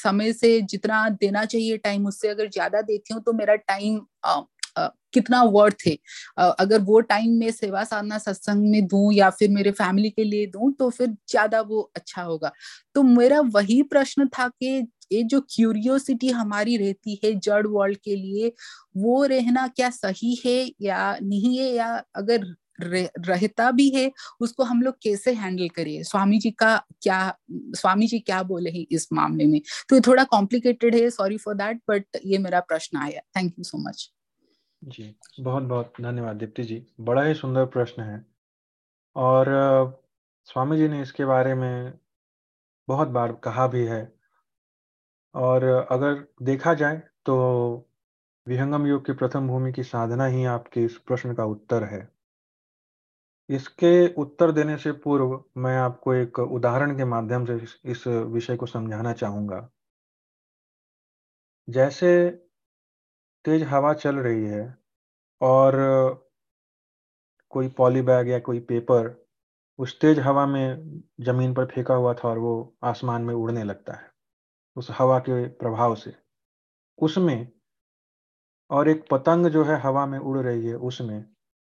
समय से जितना देना चाहिए टाइम उससे अगर ज्यादा देती हूँ तो मेरा टाइम कितना वर्थ है। अगर वो टाइम में सेवा साधना सत्संग में दूं या फिर मेरे फैमिली के लिए दूं तो फिर ज्यादा वो अच्छा होगा। तो मेरा वही प्रश्न था कि ये जो क्यूरियोसिटी हमारी रहती है जड़ वर्ल्ड के लिए, वो रहना क्या सही है या नहीं है, या अगर रहता भी है उसको हम लोग कैसे हैंडल करें। स्वामी जी का क्या स्वामी जी क्या बोले हैं इस मामले में। तो ये थोड़ा कॉम्प्लिकेटेड है, सॉरी फॉर दैट, बट ये मेरा प्रश्न आया। थैंक यू सो मच जी, बहुत बहुत धन्यवाद दीप्ति जी। बड़ा ही सुंदर प्रश्न है और स्वामी जी ने इसके बारे में बहुत बार कहा भी है। और अगर देखा जाए तो विहंगम योग की प्रथम भूमि की साधना ही आपके इस प्रश्न का उत्तर है। इसके उत्तर देने से पूर्व मैं आपको एक उदाहरण के माध्यम से इस विषय को समझाना चाहूँगा। जैसे तेज हवा चल रही है और कोई पॉली बैग या कोई पेपर उस तेज हवा में जमीन पर फेंका हुआ था और वो आसमान में उड़ने लगता है उस हवा के प्रभाव से उसमें, और एक पतंग जो है हवा में उड़ रही है उसमें,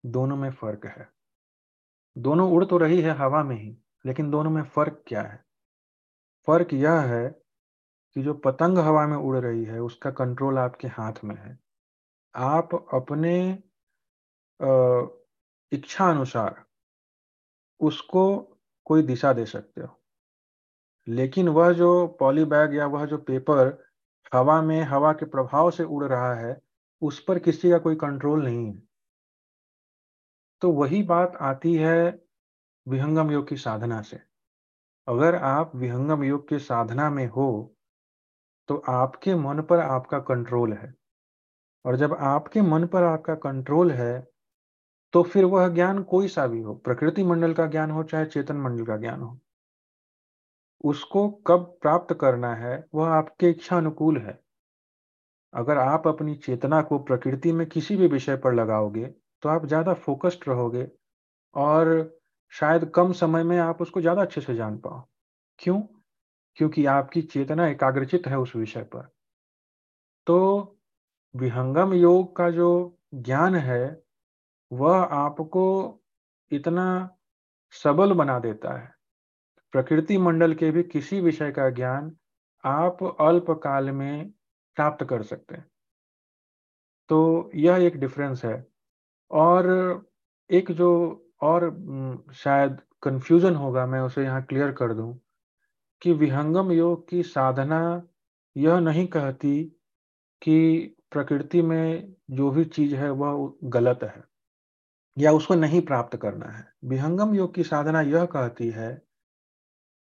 दोनों में फर्क है। दोनों उड़ तो रही है हवा में ही, लेकिन दोनों में फर्क क्या है? फर्क यह है कि जो पतंग हवा में उड़ रही है उसका कंट्रोल आपके हाथ में है। आप अपने इच्छा अनुसार उसको कोई दिशा दे सकते हो, लेकिन वह जो पॉली बैग या वह जो पेपर हवा में हवा के प्रभाव से उड़ रहा है उस पर किसी का कोई कंट्रोल नहीं है। तो वही बात आती है विहंगम योग की साधना से। अगर आप विहंगम योग की साधना में हो तो आपके मन पर आपका कंट्रोल है, और जब आपके मन पर आपका कंट्रोल है तो फिर वह ज्ञान कोई सा भी हो, प्रकृति मंडल का ज्ञान हो चाहे चेतन मंडल का ज्ञान हो, उसको कब प्राप्त करना है वह आपके इच्छा अनुकूल है। अगर आप अपनी चेतना को प्रकृति में किसी भी विषय पर लगाओगे तो आप ज्यादा फोकस्ड रहोगे और शायद कम समय में आप उसको ज्यादा अच्छे से जान पाओ। क्यों? क्योंकि आपकी चेतना एकाग्रचित है उस विषय पर। तो विहंगम योग का जो ज्ञान है वह आपको इतना सबल बना देता है। प्रकृति मंडल के भी किसी विषय का ज्ञान आप अल्पकाल में प्राप्त कर सकते हैं। तो यह एक डिफरेंस है। और एक जो और शायद कंफ्यूजन होगा, मैं उसे यहाँ क्लियर कर दूं कि विहंगम योग की साधना यह नहीं कहती कि प्रकृति में जो भी चीज है वह गलत है या उसको नहीं प्राप्त करना है। विहंगम योग की साधना यह कहती है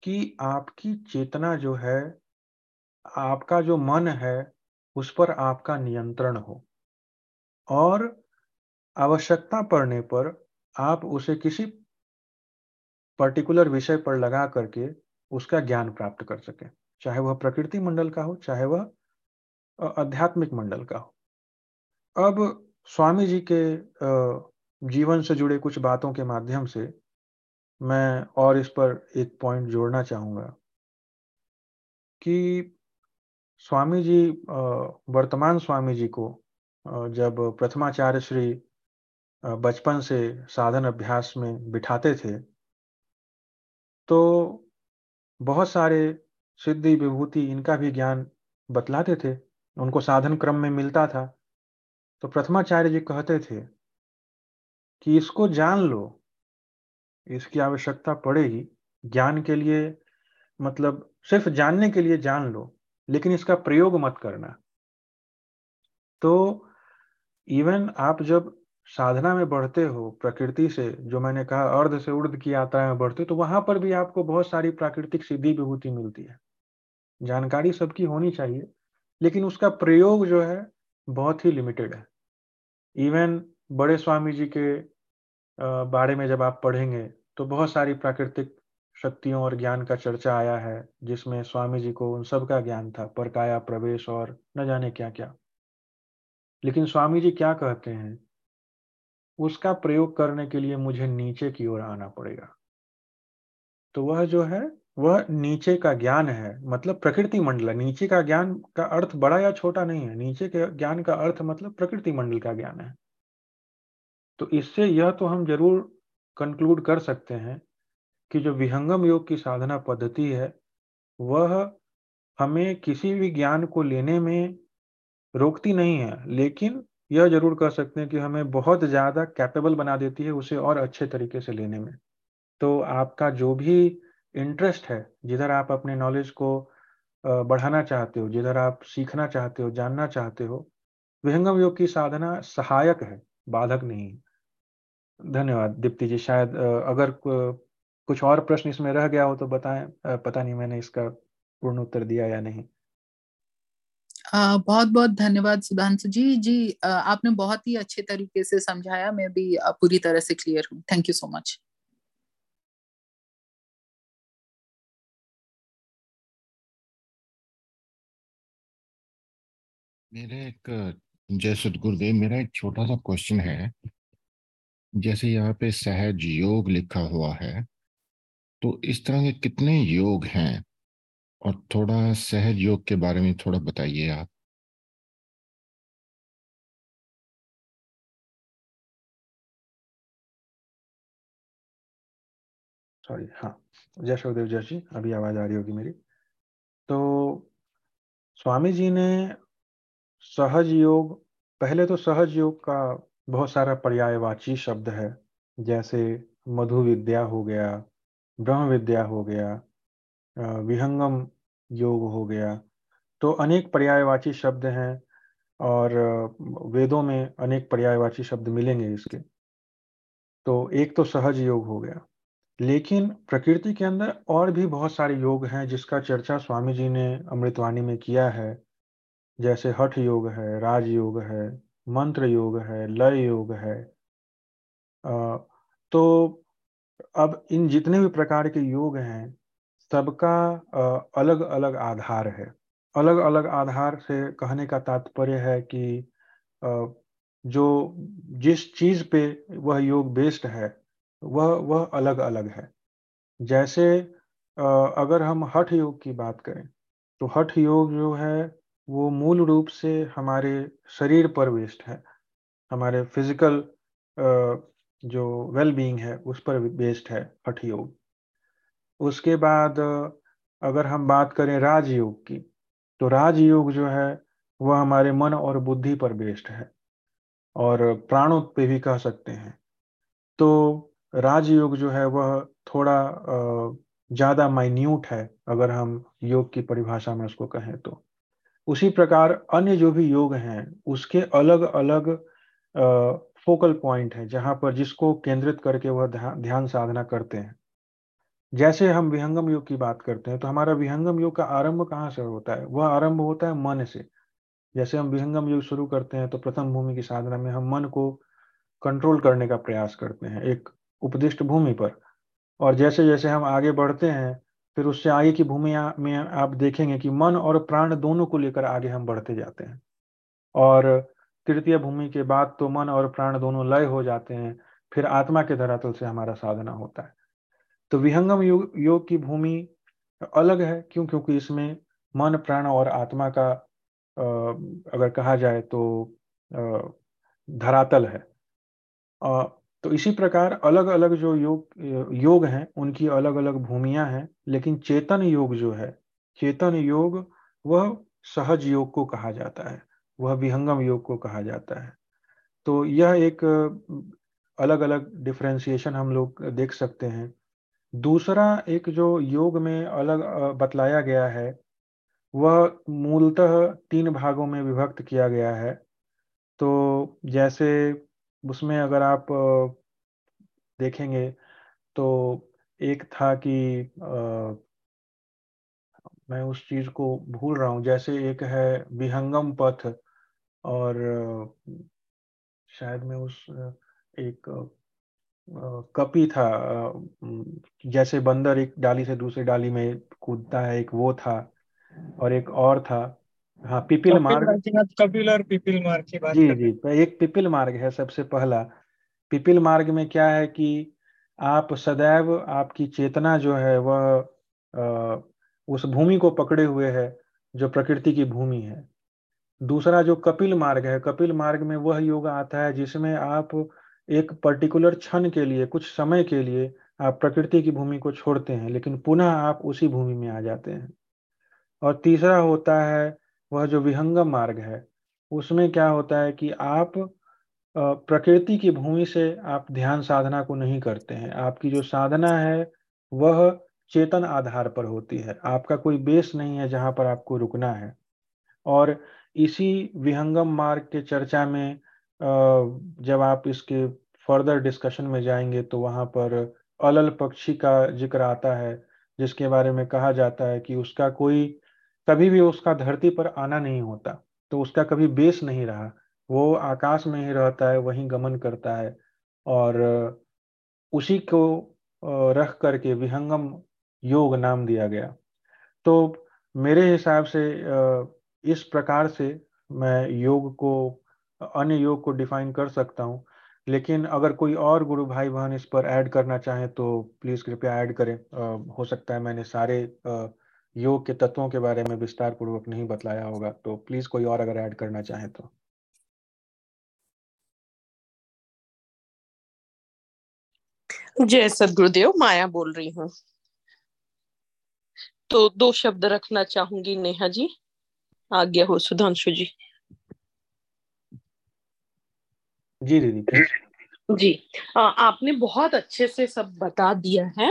कि आपकी चेतना जो है, आपका जो मन है उस पर आपका नियंत्रण हो और आवश्यकता पड़ने पर आप उसे किसी पर्टिकुलर विषय पर लगा करके उसका ज्ञान प्राप्त कर सके, चाहे वह प्रकृति मंडल का हो चाहे वह आध्यात्मिक मंडल का हो। अब स्वामी जी के जीवन से जुड़े कुछ बातों के माध्यम से मैं और इस पर एक पॉइंट जोड़ना चाहूँगा कि स्वामी जी, वर्तमान स्वामी जी को जब प्रथमाचार्य श्री बचपन से साधन अभ्यास में बिठाते थे तो बहुत सारे सिद्धि विभूति इनका भी ज्ञान बतलाते थे, उनको साधन क्रम में मिलता था। तो प्रथमाचार्य जी कहते थे कि इसको जान लो, इसकी आवश्यकता पड़ेगी ज्ञान के लिए, मतलब सिर्फ जानने के लिए जान लो, लेकिन इसका प्रयोग मत करना। तो इवन आप जब साधना में बढ़ते हो, प्रकृति से, जो मैंने कहा अर्ध से उर्ध की यात्रा में बढ़ते, तो वहां पर भी आपको बहुत सारी प्राकृतिक सिद्धि विभूति मिलती है। जानकारी सबकी होनी चाहिए, लेकिन उसका प्रयोग जो है बहुत ही लिमिटेड है। इवन बड़े स्वामी जी के बारे में जब आप पढ़ेंगे तो बहुत सारी प्राकृतिक शक्तियों और ज्ञान का चर्चा आया है, जिसमें स्वामी जी को उन सब का ज्ञान था, परकाया प्रवेश और न जाने क्या क्या। लेकिन स्वामी जी क्या कहते हैं, उसका प्रयोग करने के लिए मुझे नीचे की ओर आना पड़ेगा। तो वह जो है वह नीचे का ज्ञान है, मतलब प्रकृति मंडल। नीचे का ज्ञान का अर्थ बड़ा या छोटा नहीं है, नीचे के ज्ञान का अर्थ मतलब प्रकृति मंडल का ज्ञान है। तो इससे यह तो हम जरूर कंक्लूड कर सकते हैं कि जो विहंगम योग की साधना पद्धति है वह हमें किसी भी ज्ञान को लेने में रोकती नहीं है, लेकिन यह जरूर कह सकते हैं कि हमें बहुत ज़्यादा कैपेबल बना देती है उसे और अच्छे तरीके से लेने में। तो आपका जो भी इंटरेस्ट है, जिधर आप अपने नॉलेज को बढ़ाना चाहते हो, जिधर आप सीखना चाहते हो, जानना चाहते हो, विहंगम योग की साधना सहायक है, बाधक नहीं। धन्यवाद दीप्ति जी। शायद अगर कुछ और प्रश्न इसमें रह गया हो तो बताएं, पता नहीं मैंने इसका पूर्ण उत्तर दिया या नहीं। आ, बहुत बहुत धन्यवाद सुधांशु जी। जी आ, आपने बहुत ही अच्छे तरीके से समझाया, मैं भी आ, पूरी तरह से क्लियर हूँ। Thank you so much. मेरे एक जय सदगुरुदेव, मेरा एक छोटा सा क्वेश्चन है। जैसे यहाँ पे सहज योग लिखा हुआ है, तो इस तरह के कितने योग हैं और थोड़ा सहज योग के बारे में थोड़ा बताइए आप। सॉरी, हाँ, जय शोदेव जय जी, अभी आवाज आ रही होगी मेरी। तो स्वामी जी ने सहज योग, पहले तो सहज योग का बहुत सारा पर्यायवाची शब्द है, जैसे मधु विद्या हो गया, ब्रह्म विद्या हो गया, विहंगम योग हो गया, तो अनेक पर्यायवाची शब्द हैं और वेदों में अनेक पर्यायवाची शब्द मिलेंगे इसके। तो एक तो सहज योग हो गया, लेकिन प्रकृति के अंदर और भी बहुत सारे योग हैं जिसका चर्चा स्वामी जी ने अमृतवाणी में किया है। जैसे हठ योग है, राज योग है, मंत्र योग है, लय योग है। तो अब इन जितने भी प्रकार के योग हैं सबका अलग अलग आधार है। अलग अलग आधार से कहने का तात्पर्य है कि जो जिस चीज़ पे वह योग बेस्ड है वह वह अलग अलग है। जैसे अगर हम हठ योग की बात करें तो हठ योग जो है वो मूल रूप से हमारे शरीर पर बेस्ड है, हमारे फिजिकल जो वेल बीइंग है उस पर बेस्ड है हठ योग। उसके बाद अगर हम बात करें राज योग की, तो राज योग जो है वह हमारे मन और बुद्धि पर बेस्ड है और प्राणों पे भी कह सकते हैं। तो राजयोग जो है वह थोड़ा ज़्यादा माइन्यूट है अगर हम योग की परिभाषा में उसको कहें तो। उसी प्रकार अन्य जो भी योग हैं उसके अलग अलग फोकल पॉइंट हैं जहाँ पर जिसको केंद्रित करके वह ध्यान साधना करते हैं। जैसे हम विहंगम योग की बात करते हैं तो हमारा विहंगम योग का आरंभ कहाँ से होता है? वह आरंभ होता है मन से। जैसे हम विहंगम योग शुरू करते हैं तो प्रथम भूमि की साधना में हम मन को कंट्रोल करने का प्रयास करते हैं एक उपदिष्ट भूमि पर, और जैसे जैसे हम आगे बढ़ते हैं फिर उससे आगे की भूमि में आप देखेंगे कि मन और प्राण दोनों को लेकर आगे हम बढ़ते जाते हैं। और तृतीय भूमि के बाद तो मन और प्राण दोनों लय हो जाते हैं, फिर आत्मा के धरातल से हमारा साधना होता है। तो विहंगम योग योग की भूमि अलग है, क्यों? क्योंकि इसमें मन, प्राण और आत्मा का अगर कहा जाए तो धरातल है। तो इसी प्रकार अलग अलग जो योग योग हैं उनकी अलग अलग भूमियां हैं। लेकिन चेतन योग जो है, चेतन योग वह सहज योग को कहा जाता है, वह विहंगम योग को कहा जाता है। तो यह एक अलग अलग डिफ्रेंसिएशन हम लोग देख सकते हैं। दूसरा एक जो योग में अलग बतलाया गया है वह मूलतः तीन भागों में विभक्त किया गया है। तो जैसे उसमें अगर आप देखेंगे तो एक था कि आ, मैं उस चीज़ को भूल रहा हूँ, जैसे एक है विहंगम पथ और शायद मैं उस एक कपी था, जैसे बंदर एक डाली से दूसरी डाली में कूदता है, एक वो था और एक और था, हाँ, पिपिल मार्ग। कपिल और पिपिल मार्ग की बात जी जी एक पिपिल मार्ग है सबसे पहला। पिपिल मार्ग में क्या है कि आप सदैव आपकी चेतना जो है वह उस भूमि को पकड़े हुए है जो प्रकृति की भूमि है। दूसरा जो कपिल मार्ग है, कपिल मार्ग में वह योग आता है जिसमें आप एक पर्टिकुलर क्षण के लिए, कुछ समय के लिए आप प्रकृति की भूमि को छोड़ते हैं लेकिन पुनः आप उसी भूमि में आ जाते हैं। और तीसरा होता है वह जो विहंगम मार्ग है, उसमें क्या होता है कि आप प्रकृति की भूमि से आप ध्यान साधना को नहीं करते हैं। आपकी जो साधना है वह चेतन आधार पर होती है, आपका कोई बेस नहीं है जहाँ पर आपको रुकना है। और इसी विहंगम मार्ग के चर्चा में जब आप इसके फर्दर डिस्कशन में जाएंगे तो वहाँ पर अलल पक्षी का जिक्र आता है, जिसके बारे में कहा जाता है कि उसका कोई कभी भी उसका धरती पर आना नहीं होता, तो उसका कभी बेस नहीं रहा, वो आकाश में ही रहता है, वहीं गमन करता है। और उसी को रख करके विहंगम योग नाम दिया गया। तो मेरे हिसाब से इस प्रकार से मैं योग को अन्य योग को डिफाइन कर सकता हूँ, लेकिन अगर कोई और गुरु भाई बहन इस पर ऐड करना चाहें तो प्लीज कृपया ऐड करें। आ, हो सकता है मैंने सारे आ, योग के तत्वों के बारे में विस्तार पूर्वक नहीं बतलाया होगा, तो प्लीज कोई और अगर ऐड करना चाहे तो। जय सद्गुरुदेव, माया बोल रही हूँ। तो दो शब्द रखना चाहूंगी नेहा जी, आज्ञा हो सुधांशु जी। जी दीदी जी, आ, आपने बहुत अच्छे से सब बता दिया है।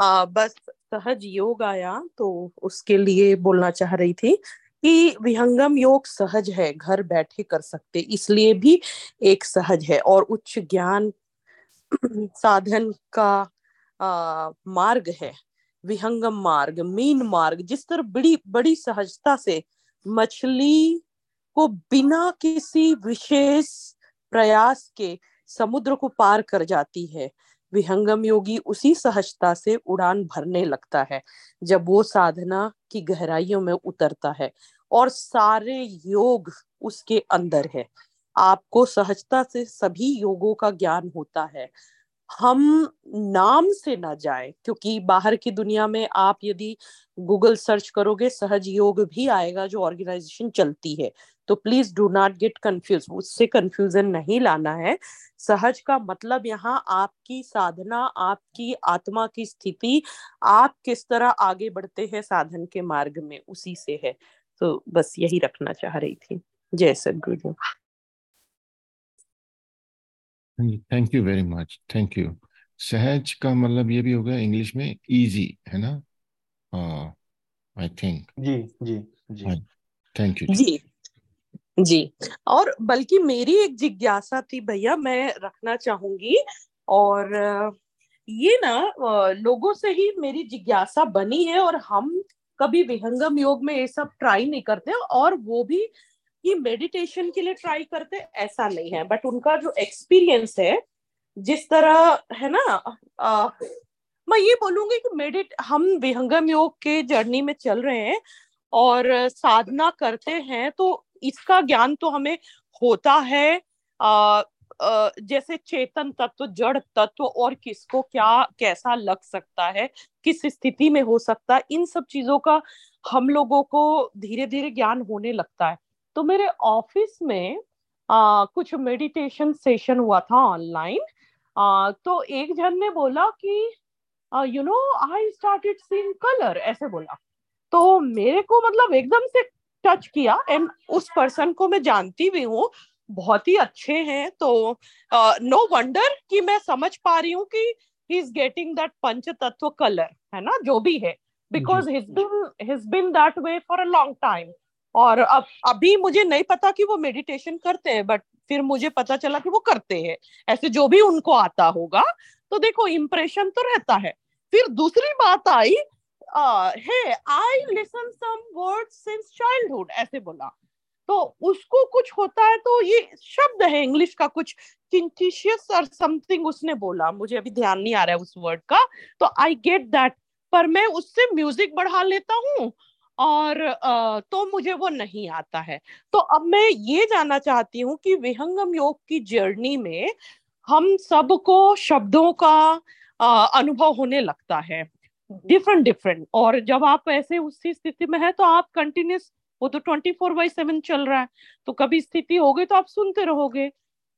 आ, बस सहज योग आया तो उसके लिए बोलना चाह रही थी कि विहंगम योग सहज है, घर बैठे कर सकते, इसलिए भी एक सहज है। और उच्च ज्ञान साधन का आ, मार्ग है विहंगम मार्ग, मीन मार्ग, जिस तरह बड़ी बड़ी सहजता से मछली को बिना किसी विशेष प्रयास के समुद्र को पार कर जाती है। विहंगम योगी उसी सहजता से उड़ान भरने लगता है जब वो साधना की गहराइयों में उतरता है, और सारे योग उसके अंदर है। आपको सहजता से सभी योगों का ज्ञान होता है। हम नाम से ना जाएं, क्योंकि बाहर की दुनिया में आप यदि गूगल सर्च करोगे सहज योग भी आएगा, जो ऑर्गेनाइजेशन चलती है। तो please do not get confuse, उससे कंफ्यूजन नहीं लाना है। सहज का मतलब यहाँ आपकी साधना, आपकी आत्मा की स्थिति, आप किस तरह आगे बढ़ते हैं साधन के मार्ग में, उसी से है। तो बस यही रखना चाह रही थी। जय सद्गुरुदेव। Thank you very much, thank you. सहज का मतलब ये भी होगा इंग्लिश में इजी, है ना? I think. जी जी जी, थैंक यू जी जी। और बल्कि मेरी एक जिज्ञासा थी भैया, मैं रखना चाहूंगी, और ये ना लोगों से ही मेरी जिज्ञासा बनी है, और हम कभी विहंगम योग में ये सब ट्राई नहीं करते, और वो भी कि मेडिटेशन के लिए ट्राई करते, ऐसा नहीं है। बट उनका जो एक्सपीरियंस है, जिस तरह है ना, आ, मैं ये बोलूंगी कि मेडिट हम विहंगम योग के जर्नी में चल रहे हैं और साधना करते हैं, तो इसका ज्ञान तो हमें होता है। आ, Uh, जैसे चेतन तत्व, जड़ तत्व, और किसको क्या कैसा लग सकता है, किस स्थिति में हो सकता है, इन सब चीजों का हम लोगों को धीरे धीरे ज्ञान होने लगता है। तो मेरे ऑफिस में आ, कुछ मेडिटेशन सेशन हुआ था ऑनलाइन, तो एक जन ने बोला कि you know I started seeing colour, ऐसे बोला। तो मेरे को मतलब एकदम से टच किया, एंड उस पर्सन को मैं जानती भी हूँ, बहुत ही अच्छे हैं, तो नो वंडर कि मैं समझ पा रही हूँ कि ही इज गेटिंग दैट पंच तत्व कलर, है ना, जो भी है, because his been his been that way for a long time. और अब अभी मुझे नहीं पता कि वो मेडिटेशन करते हैं, बट फिर मुझे पता चला कि वो करते हैं, ऐसे जो भी उनको आता होगा। तो देखो इंप्रेशन तो रहता है। फिर दूसरी बात आई, हे I listen some words since childhood, ऐसे बोला। तो उसको कुछ होता है, तो ये शब्द है इंग्लिश का कुछ, किंकिशियस और समथिंग उसने बोला, मुझे अभी ध्यान नहीं आ रहा है उस वर्ड का। तो आई गेट दैट, पर मैं उससे म्यूजिक बढ़ा लेता हूँ और तो मुझे वो नहीं आता है। तो अब मैं ये जानना चाहती हूँ कि विहंगम योग की जर्नी में हम सबको शब्दों का अनुभव होने लगता है, डिफरेंट डिफरेंट। और जब आप ऐसे उसी स्थिति में है तो आप कंटिन्यूस, वो तो ट्वेंटी फोर बाई सेवन चल रहा है, तो कभी स्थिति होगी तो आप सुनते रहोगे।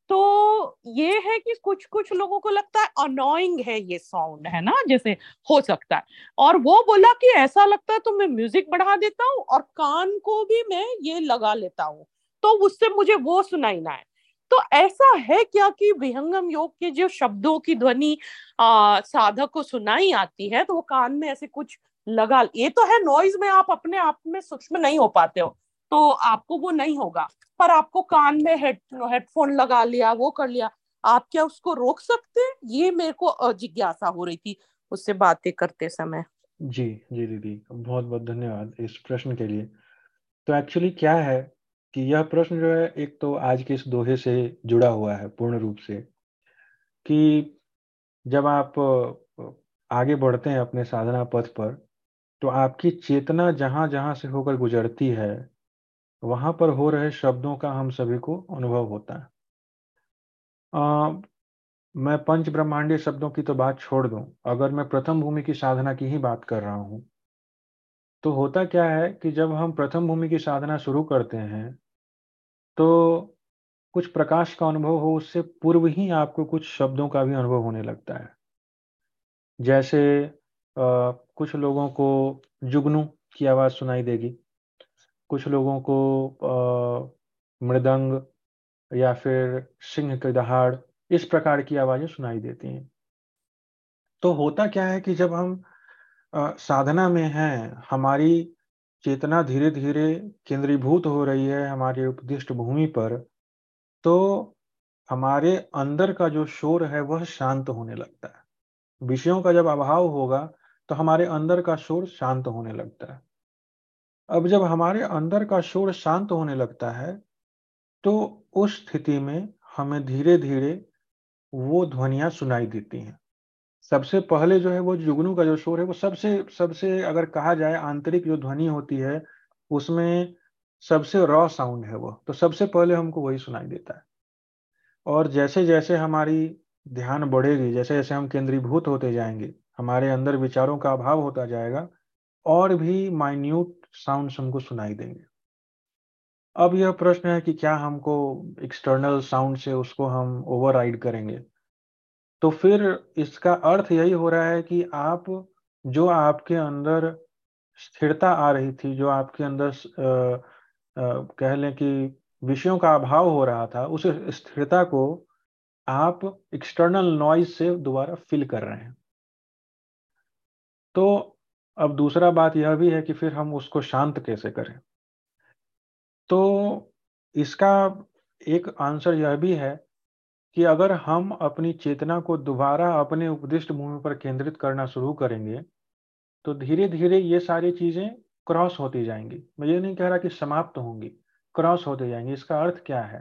तो ये है कि कुछ कुछ लोगों को लगता है अनॉइंग है ये साउंड, है ना, जैसे हो सकता है। और वो बोला कि ऐसा लगता है तो मैं म्यूजिक बढ़ा देता हूँ और कान को भी मैं ये लगा लेता हूँ, तो उससे मुझे वो सुनाई ना है। तो ऐसा है क्या कि विहंगम योग के जो शब्दों की ध्वनि आ, साधक को सुनाई आती है, तो वो कान में ऐसे कुछ लगा, ये तो है नॉइज में आप अपने आप में सूक्ष्म नहीं हो पाते हो, तो आपको वो नहीं होगा, पर आपको कान में हेड हेडफोन लगा लिया, वो कर लिया, आप क्या उसको रोक सकते हैं? ये मेरे को जिज्ञासा हो रही थी उससे बातें करते समय। जी जी दीदी, बहुत बहुत धन्यवाद इस प्रश्न के लिए। तो एक्चुअली क्या है कि यह प्रश्न जो है, एक तो आज के इस दोहे से जुड़ा हुआ है पूर्ण रूप से, कि जब आप आगे बढ़ते हैं अपने साधना पथ पर, तो आपकी चेतना जहां जहां से होकर गुजरती है, वहां पर हो रहे शब्दों का हम सभी को अनुभव होता है। आ, मैं पंच ब्रह्मांडीय शब्दों की तो बात छोड़ दूं, अगर मैं प्रथम भूमि की साधना की ही बात कर रहा हूं तो होता क्या है कि जब हम प्रथम भूमि की साधना शुरू करते हैं तो कुछ प्रकाश का अनुभव हो उससे पूर्व ही आपको कुछ शब्दों का भी अनुभव होने लगता है। जैसे आ, कुछ लोगों को जुगनू की आवाज़ सुनाई देगी, कुछ लोगों को आ, मृदंग या फिर सिंह की दहाड़, इस प्रकार की आवाज़ें सुनाई देती हैं। तो होता क्या है कि जब हम आ, साधना में हैं, हमारी चेतना धीरे धीरे केंद्रीभूत हो रही है हमारी उपदिष्ट भूमि पर, तो हमारे अंदर का जो शोर है वह शांत होने लगता है। विषयों का जब अभाव होगा तो हमारे अंदर का शोर शांत होने लगता है। अब जब हमारे अंदर का शोर शांत होने लगता है तो उस स्थिति में हमें धीरे धीरे वो ध्वनियाँ सुनाई देती हैं। सबसे पहले जो है वो जुगनू का जो शोर है वो सबसे सबसे अगर कहा जाए आंतरिक जो ध्वनि होती है उसमें सबसे रॉ साउंड है वो, तो सबसे पहले हमको वही सुनाई देता है। और जैसे जैसे हमारी ध्यान बढ़ेगी, जैसे जैसे हम केंद्रीभूत होते जाएंगे, हमारे अंदर विचारों का अभाव होता जाएगा और भी माइन्यूट साउंड्स हमको सुनाई देंगे। अब यह प्रश्न है कि क्या हमको एक्सटर्नल साउंड से उसको हम ओवरराइड करेंगे? तो फिर इसका अर्थ यही हो रहा है कि आप जो आपके अंदर स्थिरता आ रही थी, जो आपके अंदर आ, Uh, कह लें कि विषयों का अभाव हो रहा था, उस स्थिरता को आप एक्सटर्नल नॉइज से दोबारा फिल कर रहे हैं। तो अब दूसरा बात यह भी है कि फिर हम उसको शांत कैसे करें। तो इसका एक आंसर यह भी है कि अगर हम अपनी चेतना को दोबारा अपने उपदिष्ट भूमि पर केंद्रित करना शुरू करेंगे तो धीरे धीरे ये सारी चीजें क्रॉस होती जाएंगी। मैं ये नहीं कह रहा कि समाप्त होंगी, क्रॉस होते जाएंगी। इसका अर्थ क्या है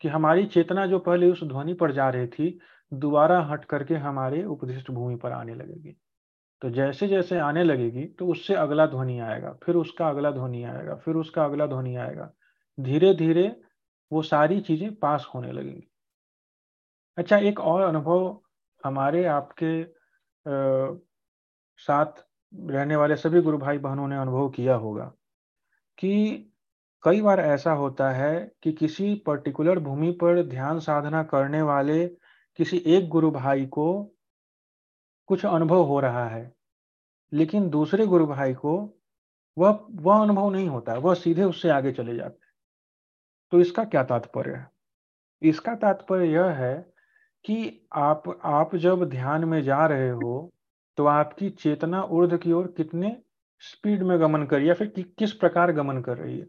कि हमारी चेतना जो पहले उस ध्वनि पर जा रही थी दोबारा हट करके हमारे उपदिष्ट भूमि पर आने लगेगी। तो जैसे जैसे आने लगेगी तो उससे अगला ध्वनि आएगा, फिर उसका अगला ध्वनि आएगा, फिर उसका अगला ध्वनि आएगा। धीरे धीरे वो सारी चीजें पास होने लगेंगी। अच्छा, एक और अनुभव हमारे आपके आ, साथ रहने वाले सभी गुरु भाई बहनों ने अनुभव किया होगा कि कई बार ऐसा होता है कि किसी पर्टिकुलर भूमि पर ध्यान साधना करने वाले किसी एक गुरु भाई को कुछ अनुभव हो रहा है, लेकिन दूसरे गुरु भाई को वह वह अनुभव नहीं होता, वह सीधे उससे आगे चले जाते। तो इसका क्या तात्पर्य है? इसका तात्पर्य यह है कि आप आप जब ध्यान में जा रहे हो तो आपकी चेतना ऊर्ध्व की ओर कितने स्पीड में गमन कर रही है या फिर कि, किस प्रकार गमन कर रही है।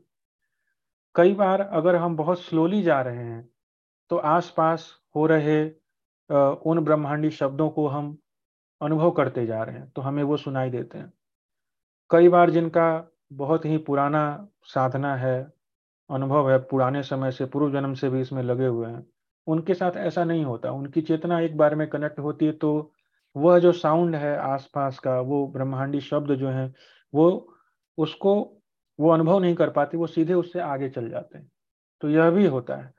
कई बार अगर हम बहुत स्लोली जा रहे हैं तो आसपास हो रहे उन ब्रह्मांडी शब्दों को हम अनुभव करते जा रहे हैं तो हमें वो सुनाई देते हैं। कई बार जिनका बहुत ही पुराना साधना है, अनुभव है, पुराने समय से, पूर्व जन्म से भी इसमें लगे हुए हैं, उनके साथ ऐसा नहीं होता। उनकी चेतना एक बार में कनेक्ट होती है तो वह जो साउंड है आसपास का, वो ब्रह्मांडी शब्द जो है वो उसको वो अनुभव नहीं कर पाते, वो सीधे उससे आगे चल जाते हैं। तो यह भी होता है।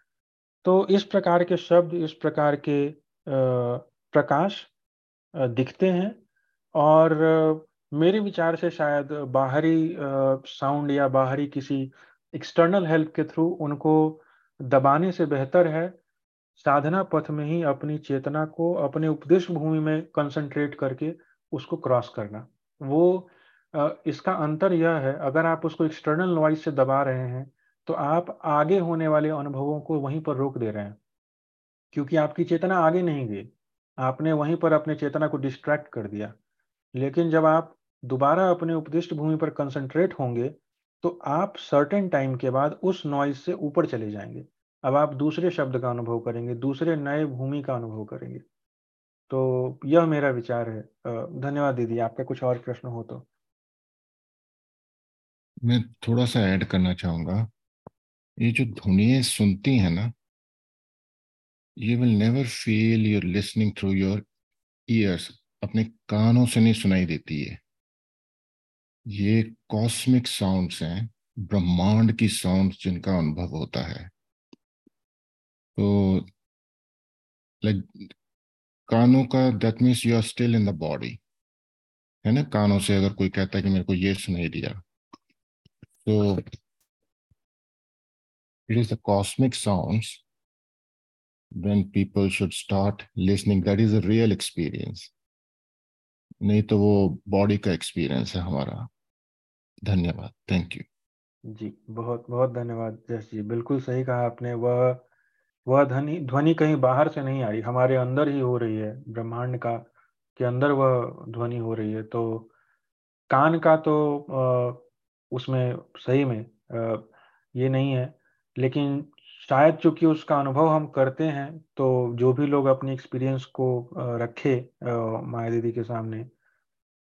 तो इस प्रकार के शब्द, इस प्रकार के प्रकाश दिखते हैं और मेरे विचार से शायद बाहरी साउंड या बाहरी किसी एक्सटर्नल हेल्प के थ्रू उनको दबाने से बेहतर है साधना पथ में ही अपनी चेतना को अपने उपदेश भूमि में कंसंट्रेट करके उसको क्रॉस करना। वो इसका अंतर यह है, अगर आप उसको एक्सटर्नल नॉइज से दबा रहे हैं तो आप आगे होने वाले अनुभवों को वहीं पर रोक दे रहे हैं, क्योंकि आपकी चेतना आगे नहीं गई, आपने वहीं पर अपने चेतना को डिस्ट्रैक्ट कर दिया। लेकिन जब आप दोबारा अपने उपदिष्ट भूमि पर कंसंट्रेट होंगे तो आप सर्टेन टाइम के बाद उस नॉइज से ऊपर चले जाएंगे। अब आप दूसरे शब्द का अनुभव करेंगे, दूसरे नए भूमि का अनुभव करेंगे। तो यह मेरा विचार है। धन्यवाद दीदी। आपका कुछ और प्रश्न हो तो? मैं थोड़ा सा ऐड करना चाहूंगा, ये जो ध्वनियाँ सुनती हैं ना, you will never feel you're listening through your ears, अपने कानों से नहीं सुनाई देती है। ये कॉस्मिक साउंड्स हैं ब्रह्मांड की साउंड्स जिनका अनुभव होता है। तो लाइक कानों का, that means you are still in the body, है ना। कानों से अगर कोई कहता है कि मेरे को ये सुनाई दिया, तो it is the cosmic sounds when people should start listening. That is a real experience. नहीं तो वो बॉडी का एक्सपीरियंस है हमारा। धन्यवाद, थैंक यू जी, बहुत बहुत धन्यवाद जस जी। बिल्कुल सही कहा आपने। वह वह ध्वनि ध्वनि कहीं बाहर से नहीं आई, हमारे अंदर ही हो रही है, ब्रह्मांड का के अंदर वह ध्वनि हो रही है। तो कान का तो आ, उसमें सही में आ, ये नहीं है, लेकिन शायद चूंकि उसका अनुभव हम करते हैं, तो जो भी लोग अपनी एक्सपीरियंस को रखे माया दीदी के सामने,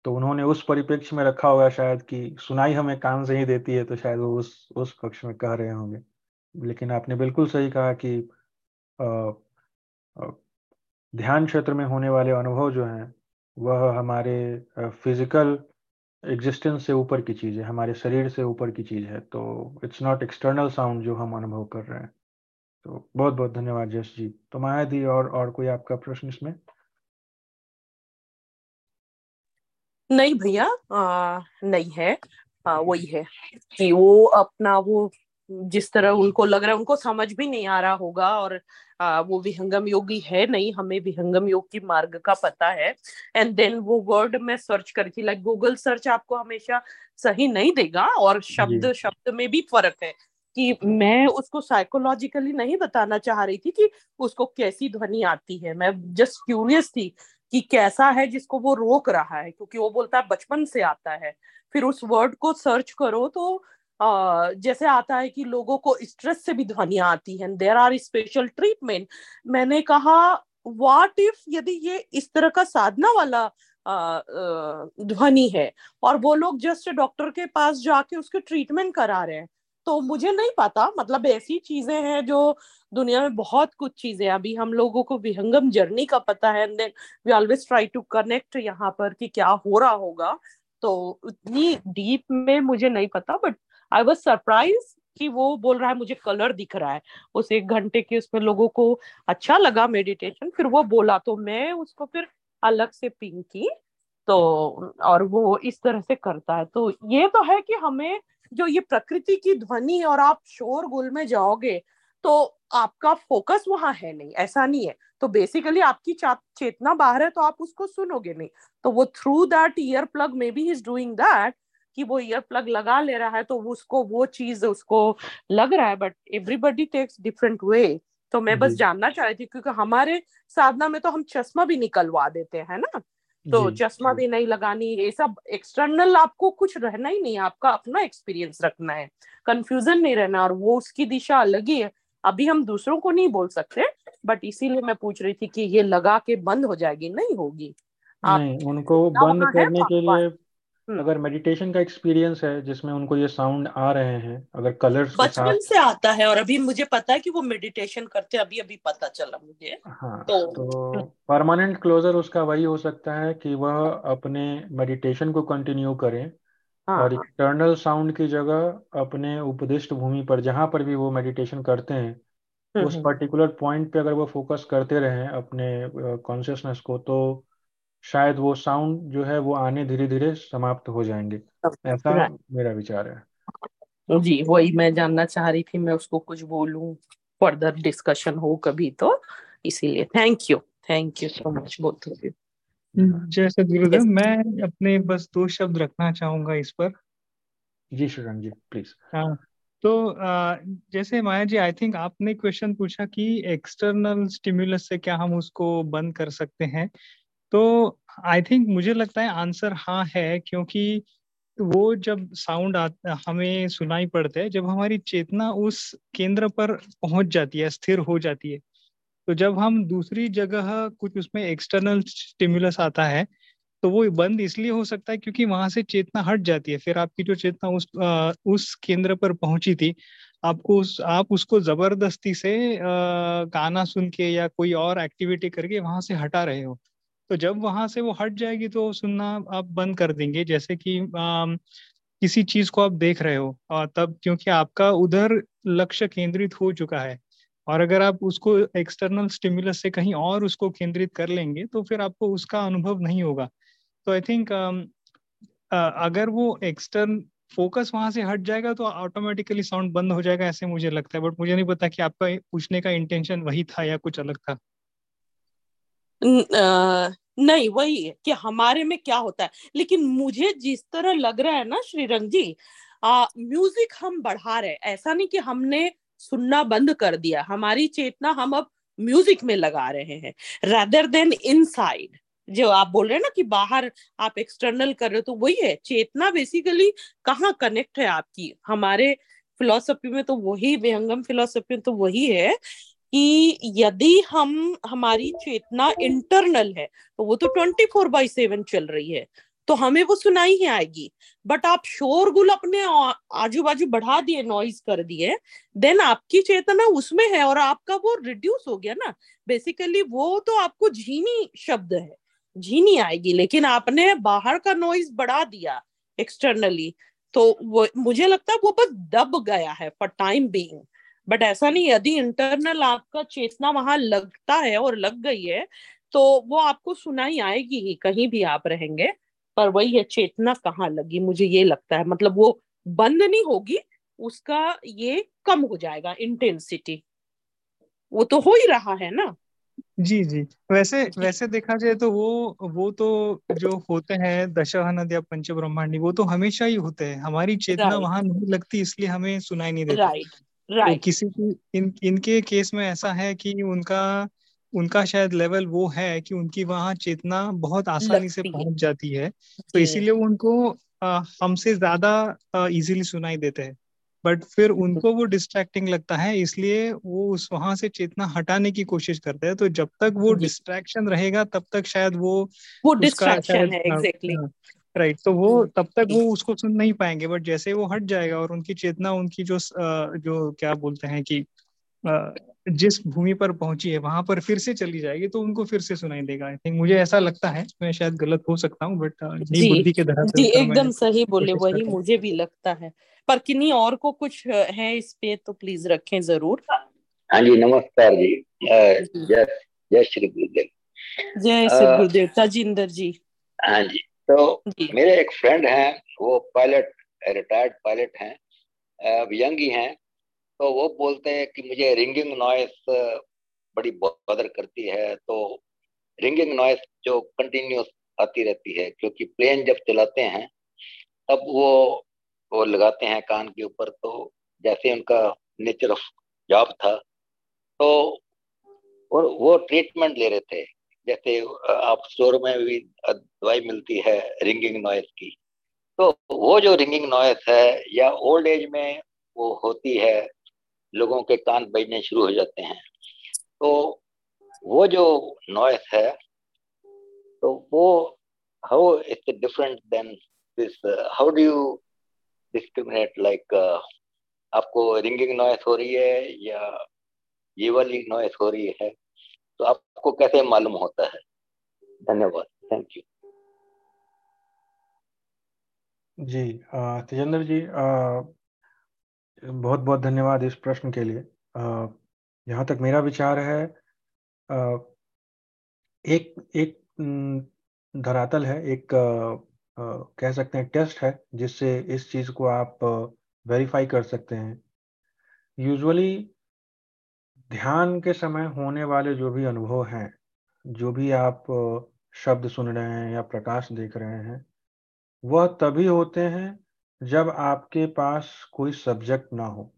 तो उन्होंने उस परिप्रेक्ष्य में रखा होगा शायद कि सुनाई हमें कान से ही देती है, तो शायद वो उस उस पक्ष में कह रहे होंगे। लेकिन आपने बिल्कुल सही कहा कि आ, आ, ध्यान क्षेत्र में होने वाले अनुभव जो हैं वह हमारे फिजिकल एग्जिस्टेंस से ऊपर की चीज़ है, हमारे शरीर से ऊपर की चीज़ है। तो इट्स नॉट एक्सटर्नल साउंड जो हम अनुभव कर रहे हैं। तो बहुत बहुत धन्यवाद जश जी। तो माया दी, और और कोई आपका प्रश्न इसमें? नहीं भैया, नहीं है। आ, वही है कि वो अपना वो जिस तरह उनको लग रहा है, उनको समझ भी नहीं आ रहा होगा, और आ, वो विहंगम योगी है नहीं, हमें विहंगम योग की मार्ग का पता है। एंड देन वो वर्ड में सर्च करके, लाइक गूगल सर्च आपको हमेशा सही नहीं देगा, और शब्द शब्द में भी फर्क है। कि मैं उसको साइकोलॉजिकली नहीं बताना चाह रही थी कि उसको कैसी ध्वनि आती है, मैं जस्ट क्यूरियस थी कि कैसा है जिसको वो रोक रहा है, क्योंकि वो बोलता है बचपन से आता है। फिर उस वर्ड को सर्च करो तो Uh, जैसे आता है कि लोगों को स्ट्रेस से भी ध्वनियां आती हैं, देयर आर स्पेशल ट्रीटमेंट। मैंने कहा व्हाट इफ यदि ये इस तरह का साधना वाला ध्वनि है और वो लोग जस्ट डॉक्टर के पास जाके उसके ट्रीटमेंट करा रहे हैं, तो मुझे नहीं पता। मतलब ऐसी चीजें हैं जो दुनिया में बहुत कुछ चीजें, अभी हम लोगों को विहंगम जर्नी का पता है, and then we always try to connect यहाँ पर कि क्या हो रहा होगा। तो उतनी डीप में मुझे नहीं पता, बट आई वाज सरप्राइज कि वो बोल रहा है मुझे कलर दिख रहा है। उस एक घंटे के उसमें लोगों को अच्छा लगा मेडिटेशन, फिर वो बोला तो मैं उसको फिर अलग से पिंक की, तो और वो इस तरह से करता है। तो ये तो है कि हमें जो ये प्रकृति की ध्वनि, और आप शोरगुल में जाओगे तो आपका फोकस वहां है नहीं, ऐसा नहीं है। तो बेसिकली आपकी चेतना बाहर है, तो आप उसको सुनोगे नहीं। तो वो through that ear plug may be he is doing that, कि वो ईयर प्लग लगा ले रहा है तो उसको वो चीज उसको लग रहा है। But everybody takes different way. तो मैं बस जानना चाह रही थी, क्योंकि हमारे साधना में तो हम चश्मा भी निकलवा देते हैं ना, तो चश्मा भी नहीं लगानी, ये सब एक्सटर्नल आपको कुछ रहना ही नहीं है, आपका अपना एक्सपीरियंस रखना है, कंफ्यूजन नहीं रहना, और वो उसकी दिशा अलग ही है। अभी हम दूसरों को नहीं बोल सकते, बट इसीलिए मैं पूछ रही थी कि ये लगा के बंद हो जाएगी, नहीं होगी। आप नहीं, उनको बंद करने के लिए अगर मेडिटेशन का एक्सपीरियंस है जिसमें उनको ये साउंड आ रहे हैं, अगर कलर्स बचपन से आता है, और अभी मुझे पता है कि वो मेडिटेशन करते, अभी अभी पता चला मुझे। हाँ, तो, तो परमानेंट क्लोजर उसका वही हो सकता है कि वह अपने मेडिटेशन को कंटिन्यू करें, हाँ, और एक्सटर्नल साउंड की जगह अपने उपदिष्ट भूमि पर, जहाँ पर भी वो मेडिटेशन करते हैं, उस पर्टिकुलर पॉइंट पे अगर वो फोकस करते रहें अपने कॉन्शियसनेस को, तो शायद वो साउंड जो है वो आने धीरे धीरे समाप्त हो जाएंगे, ऐसा मेरा विचार है जी। वही मैं जानना चाह रही थी, मैं उसको कुछ बोलूं, फर्दर डिस्कशन हो कभी, तो इसीलिए thank you, thank you so much both of you. जय सद्गुरुदेव, मैं अपने बस दो शब्द रखना चाहूंगा इस पर। जी श्रीराम जी, प्लीज। हाँ, तो जैसे माया जी, आई थिंक आपने क्वेश्चन पूछा कि एक्सटर्नल स्टिम्युलस से क्या हम उसको बंद कर सकते हैं, तो आई थिंक मुझे लगता है आंसर हाँ है, क्योंकि वो जब साउंड हमें सुनाई पड़ते हैं, जब हमारी चेतना उस केंद्र पर पहुंच जाती है, स्थिर हो जाती है, तो जब हम दूसरी जगह कुछ उसमें एक्सटर्नल स्टिमुलस आता है, तो वो बंद इसलिए हो सकता है क्योंकि वहां से चेतना हट जाती है। फिर आपकी जो चेतना उस आ, उस केंद्र पर पहुंची थी, आपको उस, आप उसको जबरदस्ती से आ, गाना सुन के या कोई और एक्टिविटी करके वहां से हटा रहे हो, तो जब वहां से वो हट जाएगी तो सुनना आप बंद कर देंगे। जैसे कि किसी चीज को आप देख रहे हो, और तब क्योंकि आपका उधर लक्ष्य केंद्रित हो चुका है, और अगर आप उसको एक्सटर्नल स्टिमुलस से कहीं और उसको केंद्रित कर लेंगे तो फिर आपको उसका अनुभव नहीं होगा। तो आई थिंक अगर वो एक्सटर्न फोकस वहां से हट जाएगा तो ऑटोमेटिकली साउंड बंद हो जाएगा, ऐसे मुझे लगता है। बट मुझे नहीं पता कि आपका पूछने का इंटेंशन वही था या कुछ अलग था। न, नहीं वही है कि हमारे में क्या होता है, लेकिन मुझे जिस तरह लग रहा है ना श्रीरंग जी, आ, म्यूजिक हम बढ़ा रहे हैं। ऐसा नहीं कि हमने सुनना बंद कर दिया, हमारी चेतना हम अब म्यूजिक में लगा रहे हैं rather than inside। जो आप बोल रहे हैं ना कि बाहर आप एक्सटर्नल कर रहे हो, तो वही है चेतना बेसिकली कहाँ कनेक्ट है आपकी। हमारे फिलोसफी में तो वही, विहंगम फिलोसफी में तो वही है कि यदि हम हमारी चेतना इंटरनल है तो वो तो ट्वेंटी फोर बाई सेवन चल रही है, तो हमें वो सुनाई ही आएगी। बट आप शोरगुल अपने आजू बाजू बढ़ा दिए, नॉइज कर दिए, देन आपकी चेतना उसमें है और आपका वो रिड्यूस हो गया ना बेसिकली। वो तो आपको झीनी शब्द है, झीनी आएगी, लेकिन आपने बाहर का नॉइज बढ़ा दिया एक्सटर्नली, तो वो मुझे लगता है वो बस दब गया है फॉर टाइम बीइंग। बट ऐसा नहीं, यदि इंटरनल आपका चेतना वहां लगता है और लग गई है तो वो आपको सुनाई आएगी ही, कहीं भी आप रहेंगे। पर वही है चेतना कहाँ लगी, मुझे ये लगता है, मतलब वो बंद नहीं होगी, उसका ये कम हो जाएगा इंटेंसिटी। वो तो हो ही रहा है ना। जी जी, वैसे वैसे देखा जाए तो वो वो तो जो होते हैं दशानन या पंच ब्रह्मांडी, वो तो हमेशा ही होते हैं, हमारी चेतना वहां नहीं लगती इसलिए हमें सुनाई नहीं देती। Right right. तो किसी की इन इनके केस में ऐसा है कि उनका उनका शायद लेवल वो है कि उनकी वहां चेतना बहुत आसानी से पहुंच जाती है, तो इसीलिए वो उनको हमसे ज्यादा इजीली सुनाई देते हैं। बट फिर उनको वो डिस्ट्रैक्टिंग लगता है, इसलिए वो उस वहां से चेतना हटाने की कोशिश करते हैं। तो जब तक वो डिस्ट्रैक्शन रहेगा तब तक शायद वो वो डिस्ट्रैक्शन है, एग्जैक्टली राइट। तो वो तब तक वो उसको सुन नहीं पाएंगे, बट जैसे वो हट जाएगा और उनकी चेतना उनकी जो जो क्या बोलते हैं कि जिस भूमि पर पहुंची है वहां पर फिर से चली जाएगी, तो उनको फिर से सुनाई देगा। आई थिंक मुझे ऐसा लगता है, मैं शायद गलत हो सकता हूँ, बट जी बुद्धि के दर्शन से एकदम सही बोले, वही मुझे भी लगता है। पर किन्हीं और को कुछ है इस पे तो प्लीज रखें जरूर। हाँ जी, नमस्कार जी, जय जय श्री गुरुदेव, जय श्री गुरुदेव ताजिंदर जी। हाँ जी, तो जी। मेरे एक फ्रेंड हैं, वो पायलट, रिटायर्ड पायलट हैं, अब यंग ही हैं, तो वो बोलते हैं कि मुझे रिंगिंग नॉइस बड़ी बदर करती है। तो रिंगिंग नॉइस जो कंटिन्यूस आती रहती है, क्योंकि प्लेन जब चलाते हैं तब वो वो लगाते हैं कान के ऊपर, तो जैसे उनका नेचर ऑफ जॉब था, तो और वो ट्रीटमेंट ले रहे थे, जैसे आप स्टोर में भी दवाई मिलती है रिंगिंग नॉइस की। तो वो जो रिंगिंग नॉइस है या ओल्ड एज में वो होती है, लोगों के कान बजने शुरू हो जाते हैं, तो वो जो नॉइस है तो वो how it's different than this, how do you discriminate like like, uh, आपको रिंगिंग नॉइस हो रही है या ये वाली नॉइस हो रही है, तो आपको कैसे मालूम होता है? धन्यवाद, थैंक यू जी। तेजेंद्र जी बहुत बहुत धन्यवाद इस प्रश्न के लिए। आ, यहाँ तक मेरा विचार है, आ, एक एक धरातल है, एक आ, Uh, कह सकते हैं टेस्ट है, जिससे इस चीज को आप वेरीफाई uh, कर सकते हैं। यूजुअली ध्यान के समय होने वाले जो भी अनुभव हैं, जो भी आप uh, शब्द सुन रहे हैं या प्रकाश देख रहे हैं, वह तभी होते हैं जब आपके पास कोई सब्जेक्ट ना हो।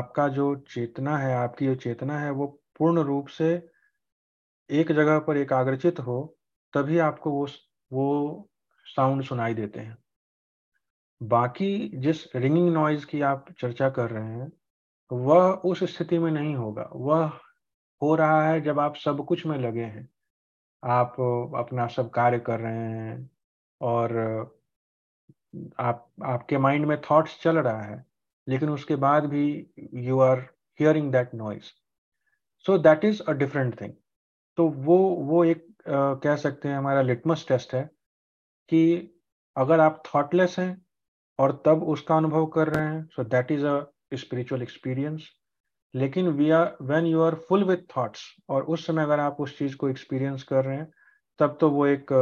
आपका जो चेतना है, आपकी जो चेतना है वो पूर्ण रूप से एक जगह पर एकाग्रचित हो, तभी आपको वो वो साउंड सुनाई देते हैं। बाकी जिस रिंगिंग नॉइज की आप चर्चा कर रहे हैं वह उस स्थिति में नहीं होगा, वह हो रहा है जब आप सब कुछ में लगे हैं, आप अपना सब कार्य कर रहे हैं और आप आपके माइंड में थॉट्स चल रहा है, लेकिन उसके बाद भी you are hearing that noise, so that is a different thing. तो वो वो एक आ, कह सकते हैं हमारा लिटमस टेस्ट है कि अगर आप थॉटलेस हैं और तब उसका अनुभव कर रहे हैं. So that is a spiritual experience. लेकिन we are when you are full with thoughts, और उस समय अगर आप उस चीज को एक्सपीरियंस कर रहे हैं, तब तो वो एक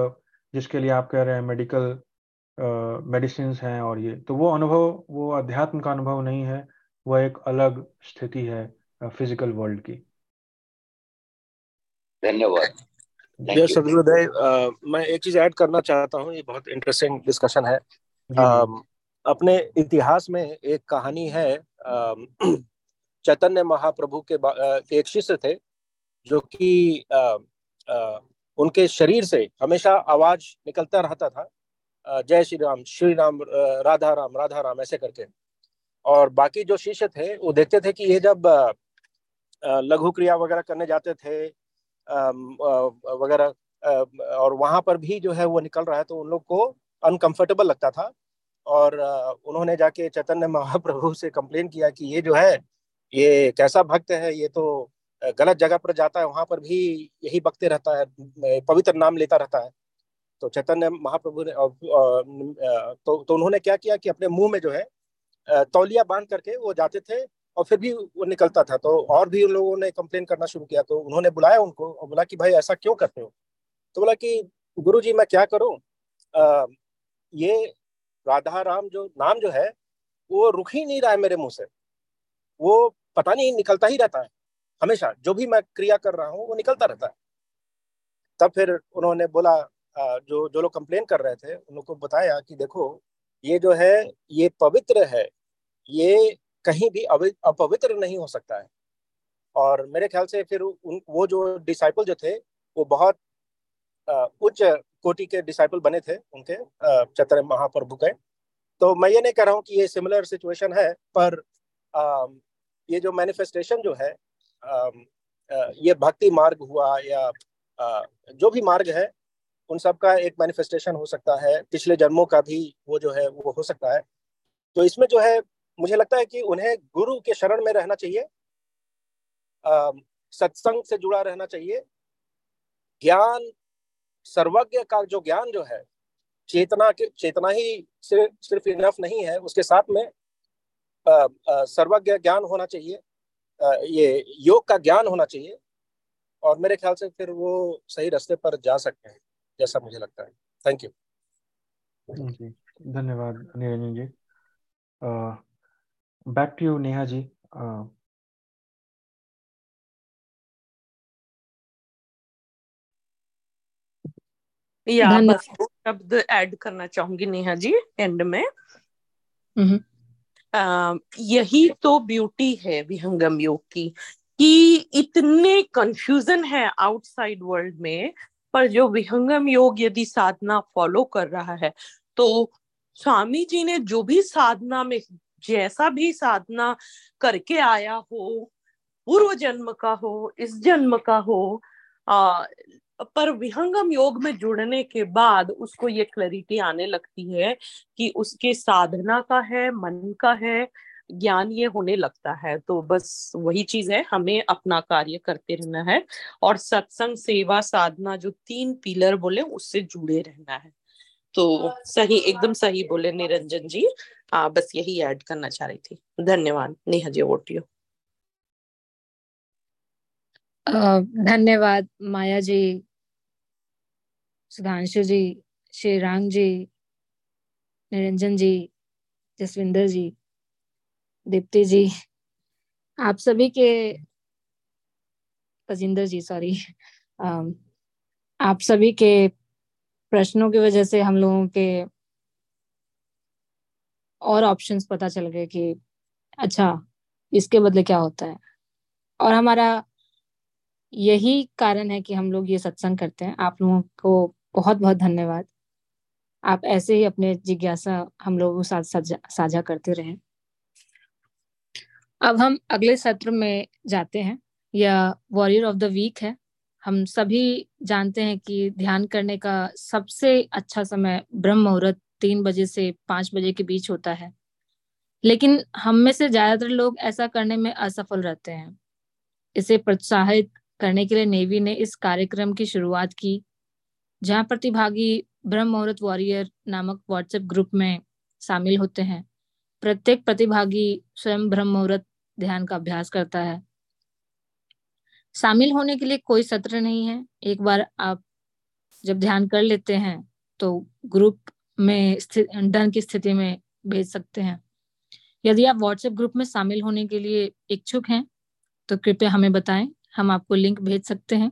जिसके लिए आप कह रहे हैं मेडिकल मेडिसिन uh, हैं, और ये तो वो अनुभव, वो अध्यात्म का अनुभव नहीं है, वह एक अलग स्थिति है फिजिकल वर्ल्ड की. धन्यवाद. जय सद्गुरुदेव. uh, मैं एक चीज ऐड करना चाहता हूँ. ये बहुत इंटरेस्टिंग डिस्कशन है. uh, अपने इतिहास में एक कहानी है. uh, चैतन्य महाप्रभु के, uh, के एक शिष्य थे जो कि uh, uh, उनके शरीर से हमेशा आवाज निकलता रहता था, uh, जय श्री राम, श्री राम, uh, राधा राम, राधा राम, ऐसे करके. और बाकी जो शिष्य थे वो देखते थे कि ये जब uh, uh, लघु क्रिया वगैरह करने जाते थे वगैरह, और वहाँ पर भी जो है वो निकल रहा है, तो उन लोग को अनकंफर्टेबल लगता था. और उन्होंने जाके चैतन्य महाप्रभु से कंप्लेन किया कि ये जो है, ये कैसा भक्त है, ये तो गलत जगह पर जाता है, वहाँ पर भी यही बकते रहता है, पवित्र नाम लेता रहता है. तो चैतन्य महाप्रभु ने तो, तो उन्होंने क्या किया कि अपने मुँह में जो है तौलिया बांध करके वो जाते थे और फिर भी वो निकलता था. तो और भी उन लोगों ने कंप्लेन करना शुरू किया. तो उन्होंने बुलाया उनको और बोला कि भाई ऐसा क्यों करते हो? तो बोला कि गुरुजी मैं क्या करूं, आ, ये राधा राम जो नाम जो है वो रुक ही नहीं रहा है मेरे मुंह से, वो पता नहीं निकलता ही रहता है हमेशा, जो भी मैं क्रिया कर रहा हूँ वो निकलता रहता है. तब फिर उन्होंने बोला, आ, जो जो लोग कंप्लेन कर रहे थे उन लोग को बताया कि देखो ये जो है ये पवित्र है, ये कहीं भी अपवित्र नहीं हो सकता है. और मेरे ख्याल से फिर उन वो जो डिसाइपल जो थे वो बहुत उच्च कोटि के डिसाइपल बने थे उनके, चैतन्य महाप्रभु के. तो मैं ये नहीं कह रहा हूँ कि ये सिमिलर सिचुएशन है, पर आ, ये जो मैनिफेस्टेशन जो है, आ, ये भक्ति मार्ग हुआ या आ, जो भी मार्ग है, उन सब का एक मैनिफेस्टेशन हो सकता है. पिछले जन्मों का भी वो जो है वो हो सकता है. तो इसमें जो है मुझे लगता है कि उन्हें गुरु के शरण में रहना चाहिए, सत्संग से जुड़ा रहना चाहिए. ज्ञान, सर्वज्ञ का जो ज्ञान जो है, चेतना के चेतना ही सिर्फ सिर्फ इनफ नहीं है, उसके साथ में आ, आ, सर्वज्ञ ज्ञान होना चाहिए, आ, ये योग का ज्ञान होना चाहिए. और मेरे ख्याल से फिर वो सही रास्ते पर जा सकते हैं, जैसा मुझे लगता है. Thank you. धन्यवाद Niranjan ji. Back to you Neha ji. uh, या बस शब्द ऐड करना चाहूंगी नेहा जी एंड में. uh, यही तो ब्यूटी है विहंगम योग की, कि इतने कंफ्यूजन है आउटसाइड वर्ल्ड में, पर जो विहंगम योग यदि साधना फॉलो कर रहा है, तो स्वामी जी ने जो भी साधना में, जैसा भी साधना करके आया हो, पूर्व जन्म का हो, इस जन्म का हो, आ, पर विहंगम योग में जुड़ने के बाद उसको ये क्लैरिटी आने लगती है कि उसके साधना का है, मन का है, ज्ञान ये होने लगता है. तो बस वही चीज है, हमें अपना कार्य करते रहना है और सत्संग, सेवा, साधना, जो तीन पिलर बोले उससे जुड़े रहना है. तो सही, एकदम सही बोले निरंजन जी. आ, बस यही ऐड करना चाह रही थी. धन्यवाद नेहा जी. वोटियो. धन्यवाद माया जी, सुधांशु जी, श्रीराम जी, निरंजन जी, जसविंदर जी, दीप्ति जी, आप सभी के, तजिंदर जी सॉरी, आप सभी के प्रश्नों की वजह से हम लोगों के और ऑप्शंस पता चल गए कि अच्छा इसके बदले क्या होता है. और हमारा यही कारण है कि हम लोग ये सत्संग करते हैं. आप लोगों को बहुत बहुत धन्यवाद. आप ऐसे ही अपने जिज्ञासा हम लोगों के साथ साझा करते रहें. अब हम अगले सत्र में जाते हैं. यह वॉरियर ऑफ द वीक है. हम सभी जानते हैं कि ध्यान करने का सबसे अच्छा समय ब्रह्म मुहूर्त तीन बजे से पाँच बजे के बीच होता है, लेकिन हम में से ज्यादातर लोग ऐसा करने में असफल रहते हैं. इसे प्रोत्साहित करने के लिए नेवी ने इस कार्यक्रम की शुरुआत की, जहां प्रतिभागी ब्रह्म मुहूर्त वॉरियर नामक व्हाट्सएप ग्रुप में शामिल होते हैं। प्रत्येक प्रतिभागी स्वयं ब्रह्म मुहूर्त ध्यान का अभ्यास करता है। शामिल होने के लिए कोई सत्र नहीं है। एक बार आप जब ध्यान कर लेते हैं तो ग्रुप में डन की स्थिति में भेज सकते हैं। यदि आप व्हाट्सएप ग्रुप में शामिल होने के लिए इच्छुक हैं तो कृपया हमें बताएं, हम आपको लिंक भेज सकते हैं।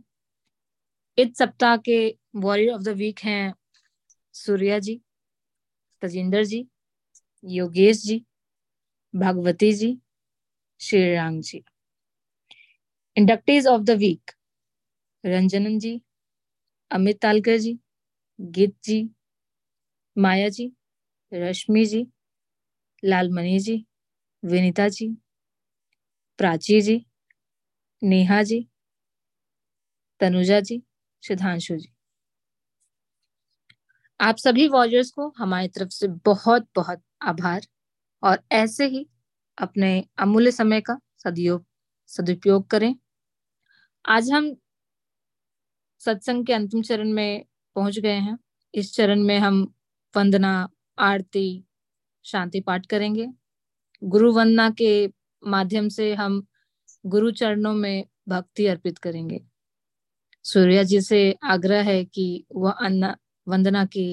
इस सप्ताह के वॉरियर ऑफ द वीक हैं Surya ji, Tajinder ji, Yogesh ji, Bhagwati ji, Shrirang ji. Inductees of the week Ranjanan ji, Amit Talkar ji, Geet ji, माया जी, रश्मि जी, लालमणि जी, विनीता जी, प्राची जी, नेहा जी, तनुजा जी, सुधांशु जी। आप सभी वॉरियर्स को हमारी तरफ से बहुत बहुत आभार और ऐसे ही अपने अमूल्य समय का सदुपयोग सदुपयोग करें। आज हम सत्संग के अंतिम चरण में पहुंच गए हैं। इस चरण में हम वंदना, आरती, शांति पाठ करेंगे। गुरु वंदना के माध्यम से हम गुरु चरणों में भक्ति अर्पित करेंगे। सूर्या जी से आग्रह है कि वह वंदना की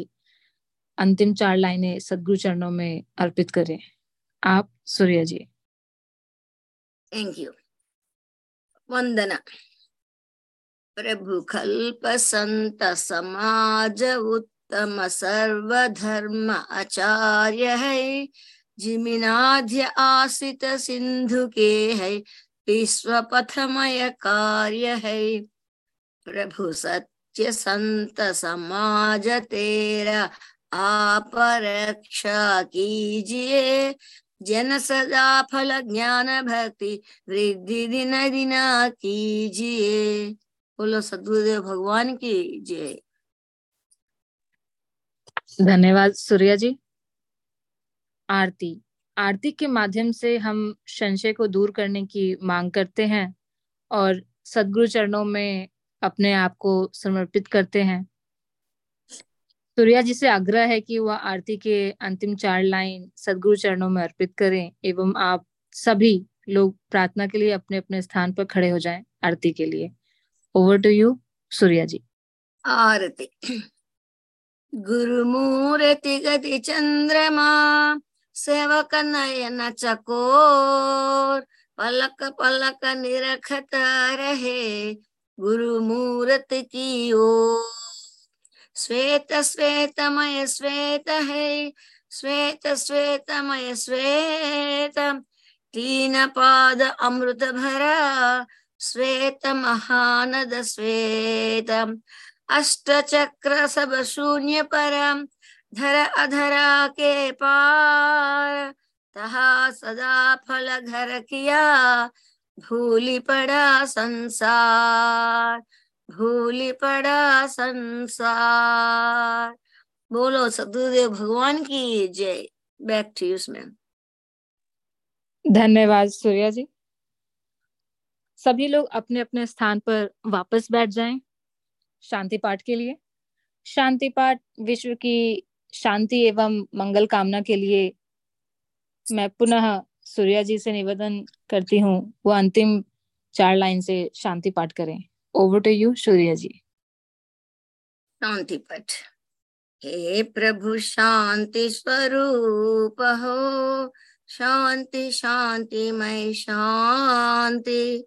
अंतिम चार लाइनें सदगुरु चरणों में अर्पित करें। आप सूर्या जी। Thank you. वंदना। प्रभु कल्प संत समाज उत्तम सर्वधर्म आचार्य है, जिमिनाध्य आसित सिंधु के है, विश्व पथमय कार्य है। प्रभु सत्य संत समाज तेरा आप रक्षा कीजिए, जन सदा फल ज्ञान भक्ति वृद्धि दिन दिन कीजिए। बोलो सद्गुरुदेव भगवान की जय। धन्यवाद सूर्या जी। आरती। आरती के माध्यम से हम संशय को दूर करने की मांग करते हैं और सद्गुरु चरणों में अपने आप को समर्पित करते हैं। सूर्या जी से आग्रह है कि वह आरती के अंतिम चार लाइन सद्गुरु चरणों में अर्पित करें एवं आप सभी लोग प्रार्थना के लिए अपने अपने स्थान पर खड़े हो जाएं आरती के लिए। Over to you Surya ji. आरती। गुरु मूर्ति गति चंद्रमा, सेवक नयन चकोर, पलक पलक निरखता रहे गुरु मूर्त की ओर। श्वेत श्वेतमय श्वेत है, श्वेत श्वेतमय श्वेत, तीन पाद अमृत भरा, श्वेत महानद श्वेत, अष्ट चक्र सब शून्य परम, धर अधरा के पार, तहा सदा फल घर किया, भूली पड़ा संसार, भूली पड़ा संसार। बोलो सद्गुरुदेव भगवान की जय। Back to you ma'am. धन्यवाद सूर्या जी। सभी लोग अपने अपने स्थान पर वापस बैठ जाएं शांति पाठ के लिए। शांति पाठ विश्व की शांति एवं मंगल कामना के लिए मैं पुनः सूर्या जी से निवेदन करती हूँ, वो अंतिम चार लाइन से शांति पाठ करें। Over to you Surya ji. शांति पाठ। हे प्रभु शांति स्वरूप हो, शांति शांति मय शांति,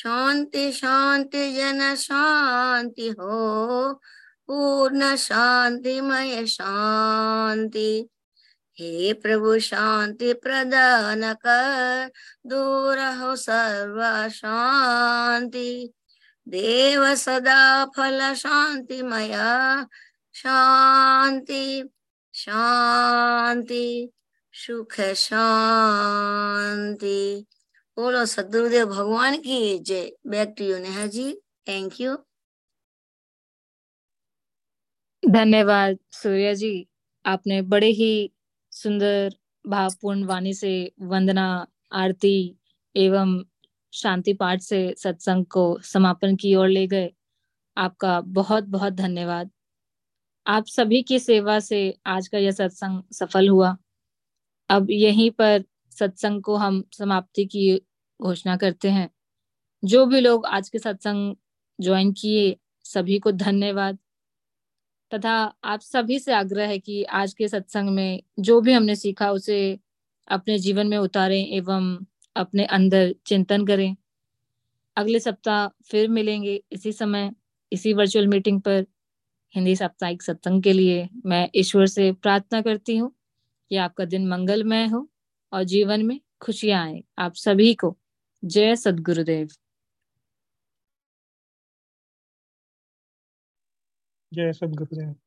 शांति शांति जन शांति हो, पूर्ण शांति मय शांति। हे प्रभु शांति प्रदान कर, दूर हो सर्व शांति, देव सदा फल शांति मया शांति, शांति सुख शांति। बोलो सद्गुरुदेव भगवान की जय। Back to you Neha ji. Thank you. धन्यवाद सूर्या जी। आपने बड़े ही सुंदर भावपूर्ण वाणी से वंदना, आरती एवं शांति पाठ से सत्संग को समापन की ओर ले गए। आपका बहुत बहुत धन्यवाद। आप सभी की सेवा से आज का यह सत्संग सफल हुआ। अब यहीं पर सत्संग को हम समाप्ति की घोषणा करते हैं। जो भी लोग आज के सत्संग ज्वाइन किए सभी को धन्यवाद, तथा आप सभी से आग्रह है कि आज के सत्संग में जो भी हमने सीखा उसे अपने जीवन में उतारें एवं अपने अंदर चिंतन करें। अगले सप्ताह फिर मिलेंगे इसी समय इसी वर्चुअल मीटिंग पर हिंदी साप्ताहिक सत्संग के लिए। मैं ईश्वर से प्रार्थना करती हूँ कि आपका दिन मंगलमय हो और जीवन में खुशियाँ आए आप सभी को। जय सद्गुरुदेव। जय सद्गुरुदेव।